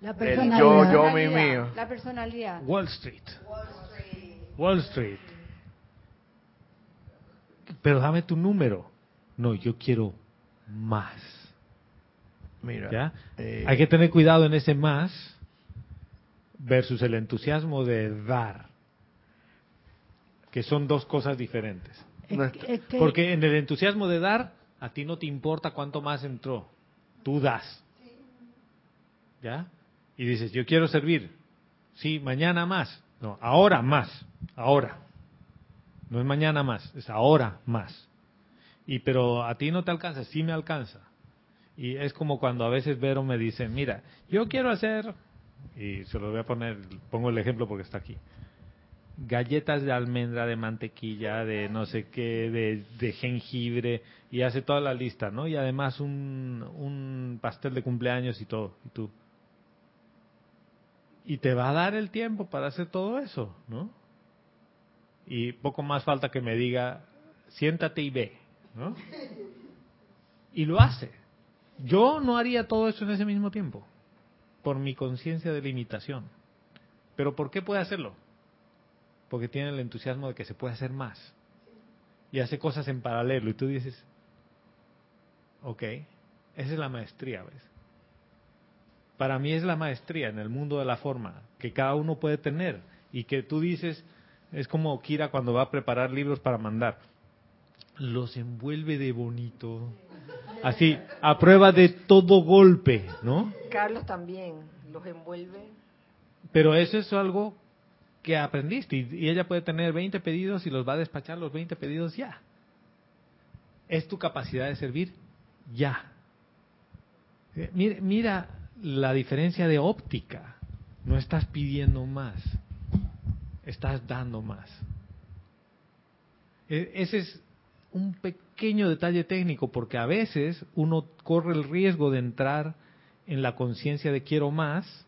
La personalidad. El yo, yo, mi, mío. La personalidad. Wall Street. Wall Street. Wall Street. Pero dame tu número. No, yo quiero... más. Mira, ¿ya? Eh, hay que tener cuidado en ese más versus el entusiasmo de dar, que son dos cosas diferentes. Es que, es que, porque en el entusiasmo de dar a ti no te importa cuánto más entró, tú das, ¿ya? Y dices, yo quiero servir, sí, mañana más, no, ahora más, ahora, no es mañana más, es ahora más. Y pero a ti no te alcanza, sí me alcanza. Y es como cuando a veces Vero me dice, mira, yo quiero hacer, y se lo voy a poner, pongo el ejemplo porque está aquí, galletas de almendra, de mantequilla, de no sé qué, de, de jengibre, y hace toda la lista, ¿no? Y además un, un pastel de cumpleaños y todo, y tú. Y te va a dar el tiempo para hacer todo eso, ¿no? Y poco más falta que me diga, siéntate y ve. ¿No? Y lo hace. Yo no haría todo eso en ese mismo tiempo por mi conciencia de limitación. ¿Pero por qué puede hacerlo? Porque tiene el entusiasmo de que se puede hacer más y hace cosas en paralelo. Y tú dices, Ok, esa es la maestría, ¿ves? Para mí es la maestría en el mundo de la forma que cada uno puede tener y que tú dices, es como Kira cuando va a preparar libros para mandar. Los envuelve de bonito, así, a prueba de todo golpe, ¿no? Carlos también los envuelve. Pero eso es algo que aprendiste y, y ella puede tener veinte pedidos y los va a despachar los veinte pedidos ya. Es tu capacidad de servir ya. Mira, mira la diferencia de óptica. No estás pidiendo más, estás dando más. E- ese es un pequeño detalle técnico, porque a veces uno corre el riesgo de entrar en la conciencia de quiero más,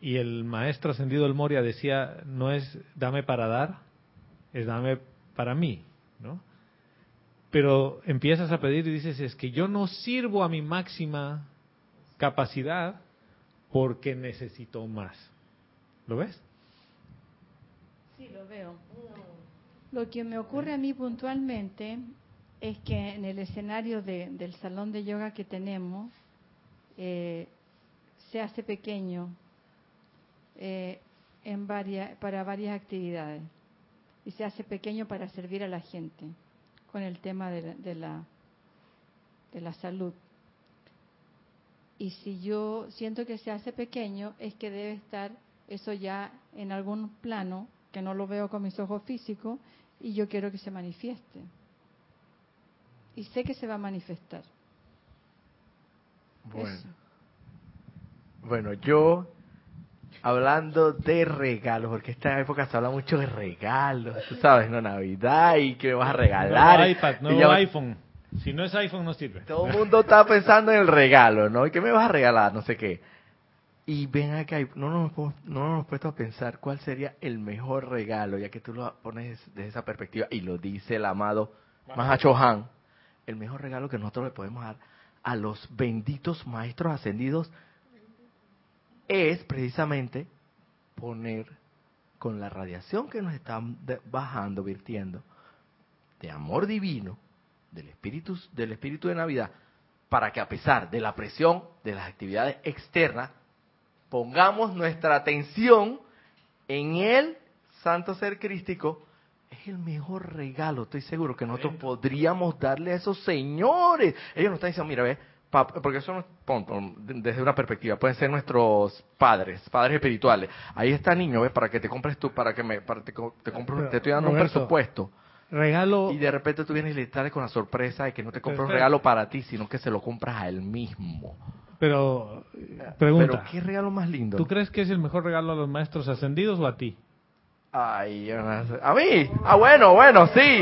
y el maestro ascendido del Moria decía, no es dame para dar, es dame para mí, ¿no? Pero empiezas a pedir y dices, es que yo no sirvo a mi máxima capacidad porque necesito más. ¿Lo ves? Sí, lo veo. Lo que me ocurre a mí puntualmente es que en el escenario de, del salón de yoga que tenemos, eh, se hace pequeño eh, en varias, para varias actividades, y se hace pequeño para servir a la gente con el tema de la, de la, de la salud. Y si yo siento que se hace pequeño, es que debe estar eso ya en algún plano que no lo veo con mis ojos físicos, y yo quiero que se manifieste. Y sé que se va a manifestar. Bueno, eso. Bueno, yo, hablando de regalos, porque esta época se habla mucho de regalos, tú sabes, no, Navidad, y que me vas a regalar. Nuevo iPad, nuevo ya... iPhone. Si no es iPhone, no sirve. Todo el mundo está pensando en el regalo, ¿no? ¿Y qué me vas a regalar? No sé qué. Y ven acá, no nos hemos no puesto a pensar cuál sería el mejor regalo, ya que tú lo pones desde esa perspectiva, y lo dice el amado Mahachohan, el mejor regalo que nosotros le podemos dar a los benditos maestros ascendidos es precisamente poner con la radiación que nos están bajando, virtiendo, de amor divino, del espíritu, del espíritu de Navidad, para que a pesar de la presión de las actividades externas, pongamos nuestra atención en el santo ser crístico. Es el mejor regalo, estoy seguro, que nosotros podríamos darle a esos señores. Ellos nos están diciendo, mira, ve, porque son, pon, pon, desde una perspectiva, pueden ser nuestros padres, padres espirituales. Ahí está, niño, ves, para que te compres tú, para que me, para te, te compro, pero, te estoy dando Roberto, un presupuesto. Regalo. Y de repente tú vienes y le traes con la sorpresa de que no te compro un regalo para ti, sino que se lo compras a él mismo. Pero, pregunta. ¿Pero qué regalo más lindo? ¿Tú crees que es el mejor regalo a los maestros ascendidos o a ti? Ay, a mí. Ah, bueno, bueno, sí.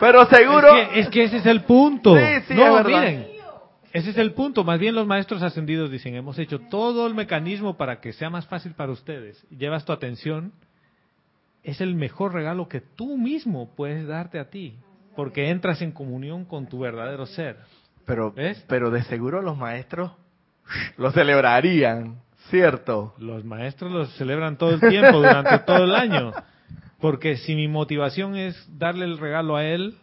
Pero seguro. Es que, es que ese es el punto. Sí, sí, no, es miren. Ese es el punto. Más bien los maestros ascendidos dicen, hemos hecho todo el mecanismo para que sea más fácil para ustedes. Llevas tu atención. Es el mejor regalo que tú mismo puedes darte a ti, porque entras en comunión con tu verdadero ser. Pero, ¿ves? Pero de seguro los maestros lo celebrarían, ¿cierto? Los maestros los celebran todo el tiempo, durante todo el año. Porque si mi motivación es darle el regalo a él,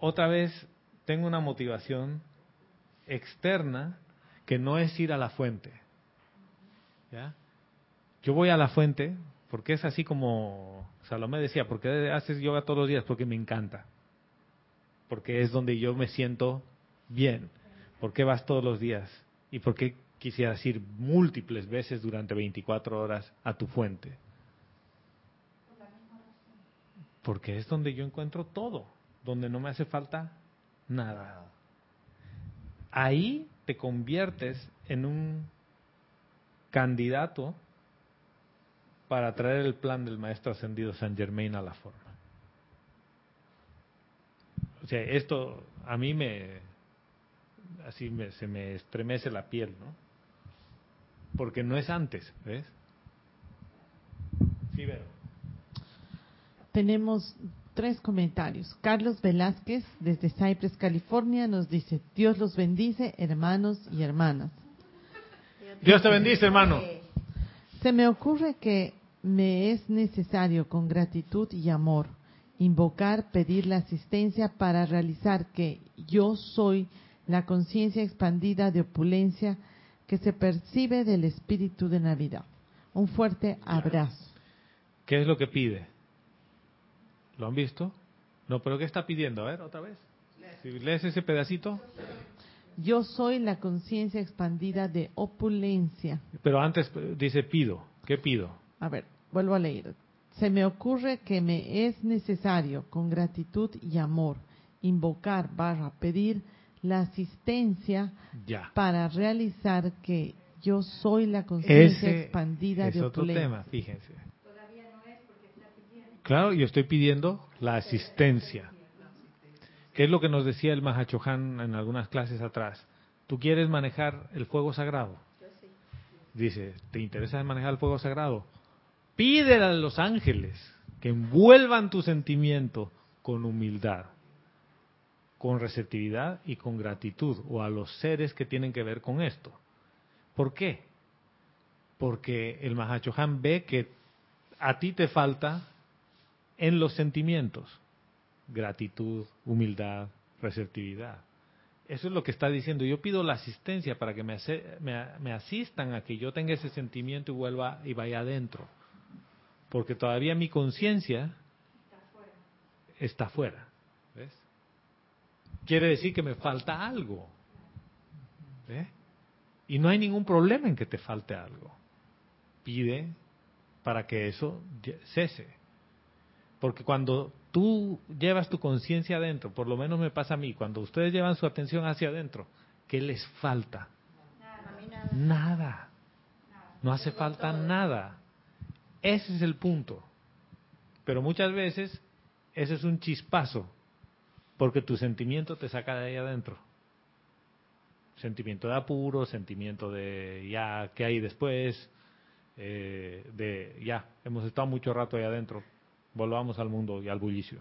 otra vez tengo una motivación externa que no es ir a la fuente. ¿Ya? Yo voy a la fuente porque es así como Salomé decía, ¿por qué haces yoga todos los días? Porque me encanta. Porque es donde yo me siento bien. ¿Por qué vas todos los días? ¿Y por qué quisieras ir múltiples veces durante veinticuatro horas a tu fuente? Porque es donde yo encuentro todo, donde no me hace falta nada. Ahí te conviertes en un candidato para traer el plan del maestro ascendido Saint Germain a la forma. O sea, esto a mí me... así me, se me estremece la piel, ¿no? Porque no es antes, ¿ves? Sí, Vero. Tenemos tres comentarios. Carlos Velázquez, desde Cypress, California, nos dice, Dios los bendice, hermanos y hermanas. Dios te bendice, hermano. Se me ocurre que me es necesario, con gratitud y amor, invocar, pedir la asistencia para realizar que yo soy la conciencia expandida de opulencia que se percibe del espíritu de Navidad. Un fuerte abrazo. ¿Qué es lo que pide? ¿Lo han visto? No, pero ¿qué está pidiendo? A ver, otra vez. Si lees ese pedacito. Yo soy la conciencia expandida de opulencia. Pero antes dice pido. ¿Qué pido? A ver, vuelvo a leer. Se me ocurre que me es necesario, con gratitud y amor, invocar barra pedir la asistencia ya. para realizar que yo soy la conciencia expandida de opulencia. Es otro tema, fíjense. Todavía no es porque está pidiendo. Claro, yo estoy pidiendo la asistencia. ¿Qué es lo que nos decía el Mahachohan en algunas clases atrás? ¿Tú quieres manejar el fuego sagrado? Yo sí. Dice, ¿te interesa manejar el fuego sagrado? Pídele a los ángeles que envuelvan tu sentimiento con humildad, con receptividad y con gratitud, o a los seres que tienen que ver con esto. ¿Por qué? Porque el Mahachohan ve que a ti te falta en los sentimientos. Gratitud, humildad, receptividad. Eso es lo que está diciendo. Yo pido la asistencia para que me, hace, me, me asistan a que yo tenga ese sentimiento y vuelva y vaya adentro. Porque todavía mi conciencia está fuera. ¿Ves? Quiere decir que me falta algo. ¿Ves? Y no hay ningún problema en que te falte algo. Pide para que eso cese. Porque cuando tú llevas tu conciencia adentro, por lo menos me pasa a mí, cuando ustedes llevan su atención hacia adentro, ¿qué les falta? Nada. Nada. nada. No hace falta nada. Ese es el punto. Pero muchas veces, ese es un chispazo, porque tu sentimiento te saca de ahí adentro. Sentimiento de apuro, sentimiento de ya, ¿qué hay después? Eh, de ya, hemos estado mucho rato ahí adentro. Volvamos al mundo y al bullicio.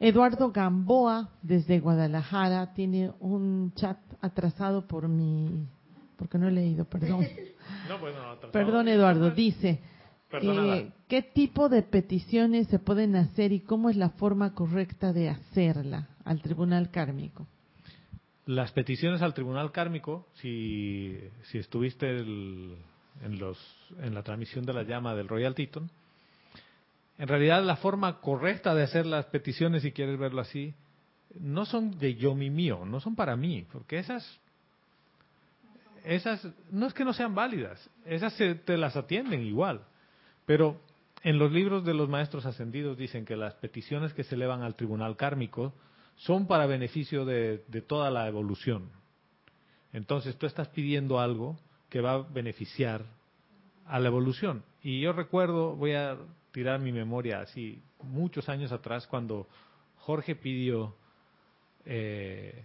Eduardo Gamboa, desde Guadalajara, tiene un chat atrasado por mi... porque no he leído, perdón. No, bueno, atrasado. Perdón, Eduardo, dice... Eh, ¿qué tipo de peticiones se pueden hacer y cómo es la forma correcta de hacerla al tribunal kármico? Las peticiones al tribunal kármico, si, si estuviste el... En, los, en la transmisión de la llama del Royal Teton, en realidad la forma correcta de hacer las peticiones, si quieres verlo así, no son de yo, mi, mío, no son para mí, porque esas, esas no es que no sean válidas, esas se, te las atienden igual, pero en los libros de los maestros ascendidos dicen que las peticiones que se elevan al tribunal kármico son para beneficio de, de toda la evolución. Entonces tú estás pidiendo algo que va a beneficiar a la evolución. Y yo recuerdo, voy a tirar mi memoria así, muchos años atrás, cuando Jorge pidió eh,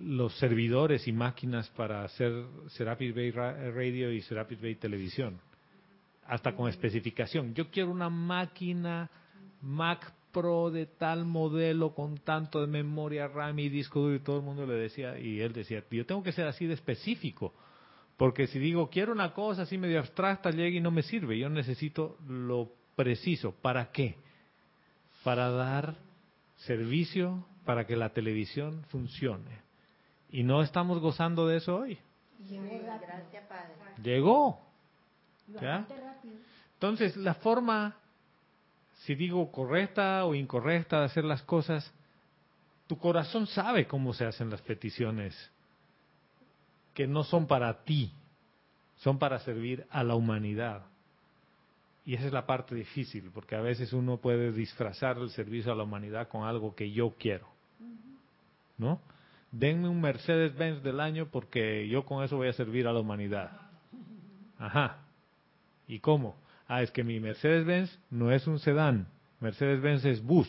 los servidores y máquinas para hacer Serapis Bay Radio y Serapis Bay Televisión, hasta con especificación. Yo quiero una máquina Mac Pro de tal modelo, con tanto de memoria RAM y disco duro, y todo el mundo le decía, y él decía, yo tengo que ser así de específico. Porque si digo, quiero una cosa así medio abstracta, llega y no me sirve. Yo necesito lo preciso. ¿Para qué? Para dar servicio, para que la televisión funcione. Y no estamos gozando de eso hoy. Llegó. ¿Ya? Entonces, la forma, si digo correcta o incorrecta de hacer las cosas, tu corazón sabe cómo se hacen las peticiones que no son para ti, son para servir a la humanidad. Y esa es la parte difícil, porque a veces uno puede disfrazar el servicio a la humanidad con algo que yo quiero, ¿no? Denme un Mercedes-Benz del año porque yo con eso voy a servir a la humanidad. Ajá. ¿Y cómo? Ah, es que mi Mercedes-Benz no es un sedán. Mercedes-Benz es bus.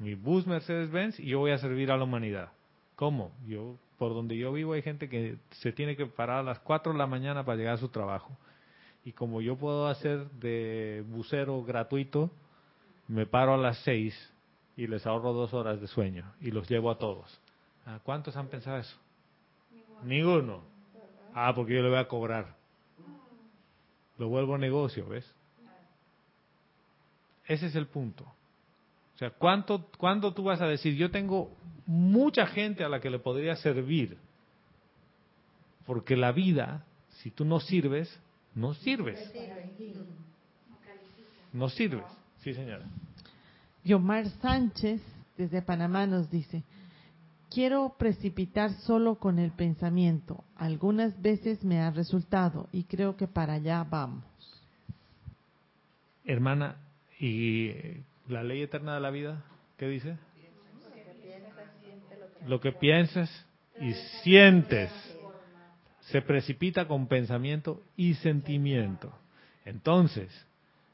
Mi bus Mercedes-Benz y yo voy a servir a la humanidad. ¿Cómo? Yo... Por donde yo vivo hay gente que se tiene que parar a las cuatro de la mañana para llegar a su trabajo. Y como yo puedo hacer de bucero gratuito, me paro a las seis y les ahorro dos horas de sueño y los llevo a todos. ¿A cuántos han pensado eso? Ninguno. Ah, porque yo le voy a cobrar. Lo vuelvo negocio, ¿ves? Ese es el punto. O sea, ¿cuánto, ¿cuándo tú vas a decir, yo tengo mucha gente a la que le podría servir? Porque la vida, si tú no sirves, no sirves. No sirves. Sí, señora. Guiomar Sánchez, desde Panamá, nos dice, quiero precipitar solo con el pensamiento. Algunas veces me ha resultado y creo que para allá vamos. Hermana, ¿y la ley eterna de la vida? ¿Qué dice? Lo que piensas y sientes se precipita con pensamiento y sentimiento. Entonces,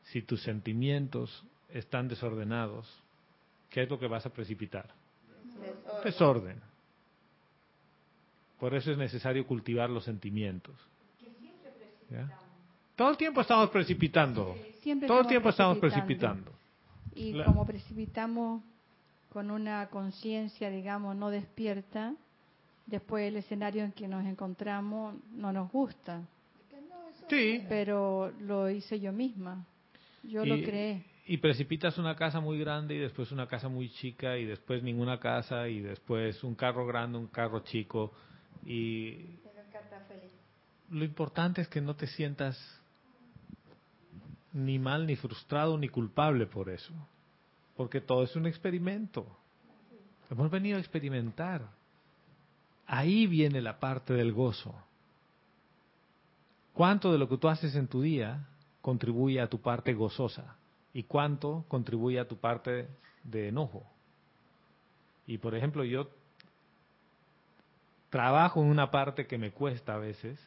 si tus sentimientos están desordenados, ¿qué es lo que vas a precipitar? Desorden. Desorden. Por eso es necesario cultivar los sentimientos. ¿Ya? Todo el tiempo estamos precipitando. Siempre Todo el tiempo estamos precipitando. Y la... como precipitamos con una conciencia, digamos, no despierta, después el escenario en que nos encontramos no nos gusta. Sí. Pero lo hice yo misma. Yo y, lo creé. Y precipitas una casa muy grande y después una casa muy chica y después ninguna casa y después un carro grande, un carro chico. Y pero el carro está feliz. Lo importante es que no te sientas ni mal, ni frustrado, ni culpable por eso. Porque todo es un experimento. Hemos venido a experimentar. Ahí viene la parte del gozo. ¿Cuánto de lo que tú haces en tu día contribuye a tu parte gozosa? ¿Y cuánto contribuye a tu parte de enojo? Y por ejemplo, yo trabajo en una parte que me cuesta a veces,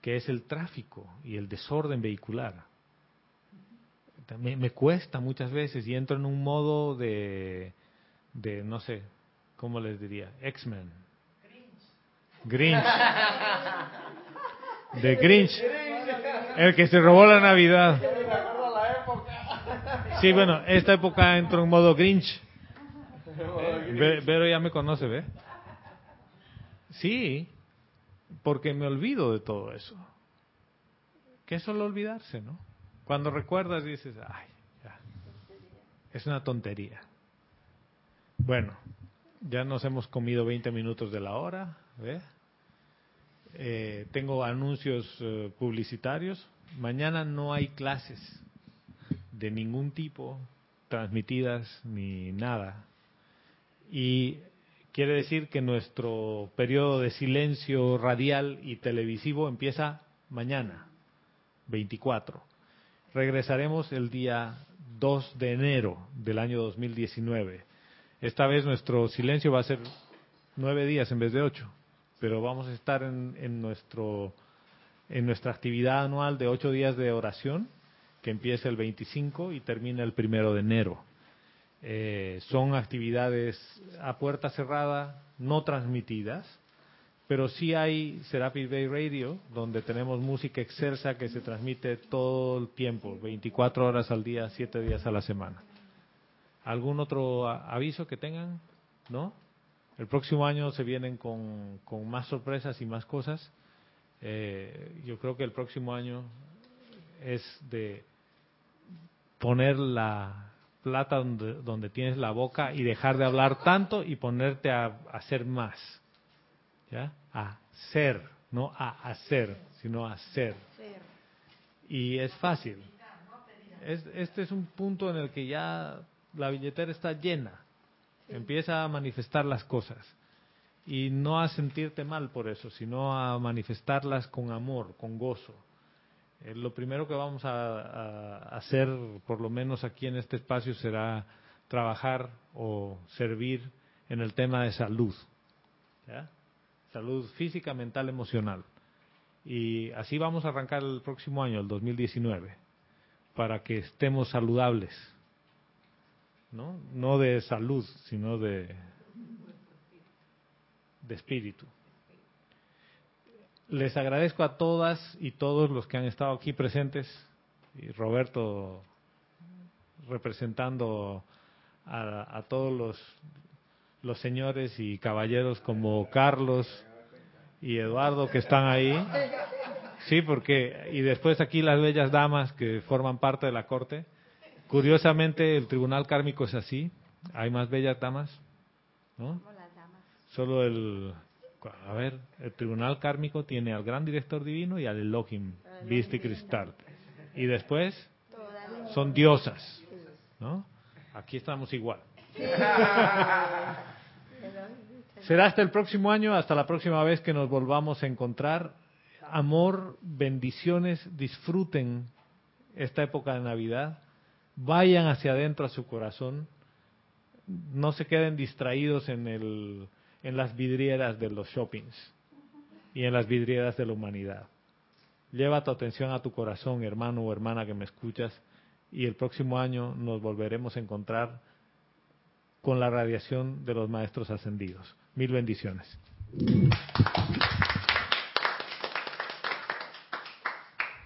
que es el tráfico y el desorden vehicular. Me, me cuesta muchas veces y entro en un modo de, de no sé, ¿cómo les diría? X-Men. Grinch. Grinch. De Grinch. El que se robó la Navidad. Sí, bueno, esta época entro en modo Grinch. Vero ya me conoce, ¿ve? Sí, porque me olvido de todo eso. Que es solo olvidarse, ¿no? Cuando recuerdas dices, ay, ya. Es una tontería. Bueno, ya nos hemos comido veinte minutos de la hora, ¿ve? Eh, tengo anuncios eh, publicitarios. Mañana no hay clases de ningún tipo transmitidas ni nada. Y quiere decir que nuestro periodo de silencio radial y televisivo empieza mañana, veinticuatro. Regresaremos el día dos de enero del año dos mil diecinueve. Esta vez nuestro silencio va a ser nueve días en vez de ocho, pero vamos a estar en, en, nuestro, en nuestra actividad anual de ocho días de oración, que empieza el veinticinco y termina el primero de enero. Eh, son actividades a puerta cerrada, no transmitidas, pero sí hay Serapis Bay Radio, donde tenemos música excelsa que se transmite todo el tiempo, veinticuatro horas al día, siete días a la semana. ¿Algún otro aviso que tengan? ¿No? El próximo año se vienen con, con más sorpresas y más cosas. Eh, yo creo que el próximo año es de poner la plata donde, donde tienes la boca y dejar de hablar tanto y ponerte a, a hacer más. ¿Ya? A ser, no a hacer, sino a ser. Y es fácil. Es, este es un punto en el que ya la billetera está llena. Sí. Empieza a manifestar las cosas. Y no a sentirte mal por eso, sino a manifestarlas con amor, con gozo. Eh, lo primero que vamos a, a hacer, por lo menos aquí en este espacio, será trabajar o servir en el tema de salud. ¿Ya? Salud física, mental, emocional. Y así vamos a arrancar el próximo año, el dos mil diecinueve, para que estemos saludables. ¿No? No de salud, sino de, de espíritu. Les agradezco a todas y todos los que han estado aquí presentes, y Roberto representando a, a todos los, los señores y caballeros como Carlos y Eduardo que están ahí. Sí, porque y después aquí las bellas damas que forman parte de la corte. Curiosamente, el tribunal kármico es así. Hay más bellas damas, ¿no? Como las damas. Solo el... A ver, el tribunal kármico tiene al gran director divino y al Elohim, Vistikristal. Y después son diosas, ¿no? Aquí estamos igual. Sí. Será hasta el próximo año, hasta la próxima vez que nos volvamos a encontrar. Amor, bendiciones, disfruten esta época de Navidad. Vayan hacia adentro a su corazón. No se queden distraídos en el... en las vidrieras de los shoppings y en las vidrieras de la humanidad. Lleva tu atención a tu corazón, hermano o hermana que me escuchas, y el próximo año nos volveremos a encontrar con la radiación de los maestros ascendidos. Mil bendiciones.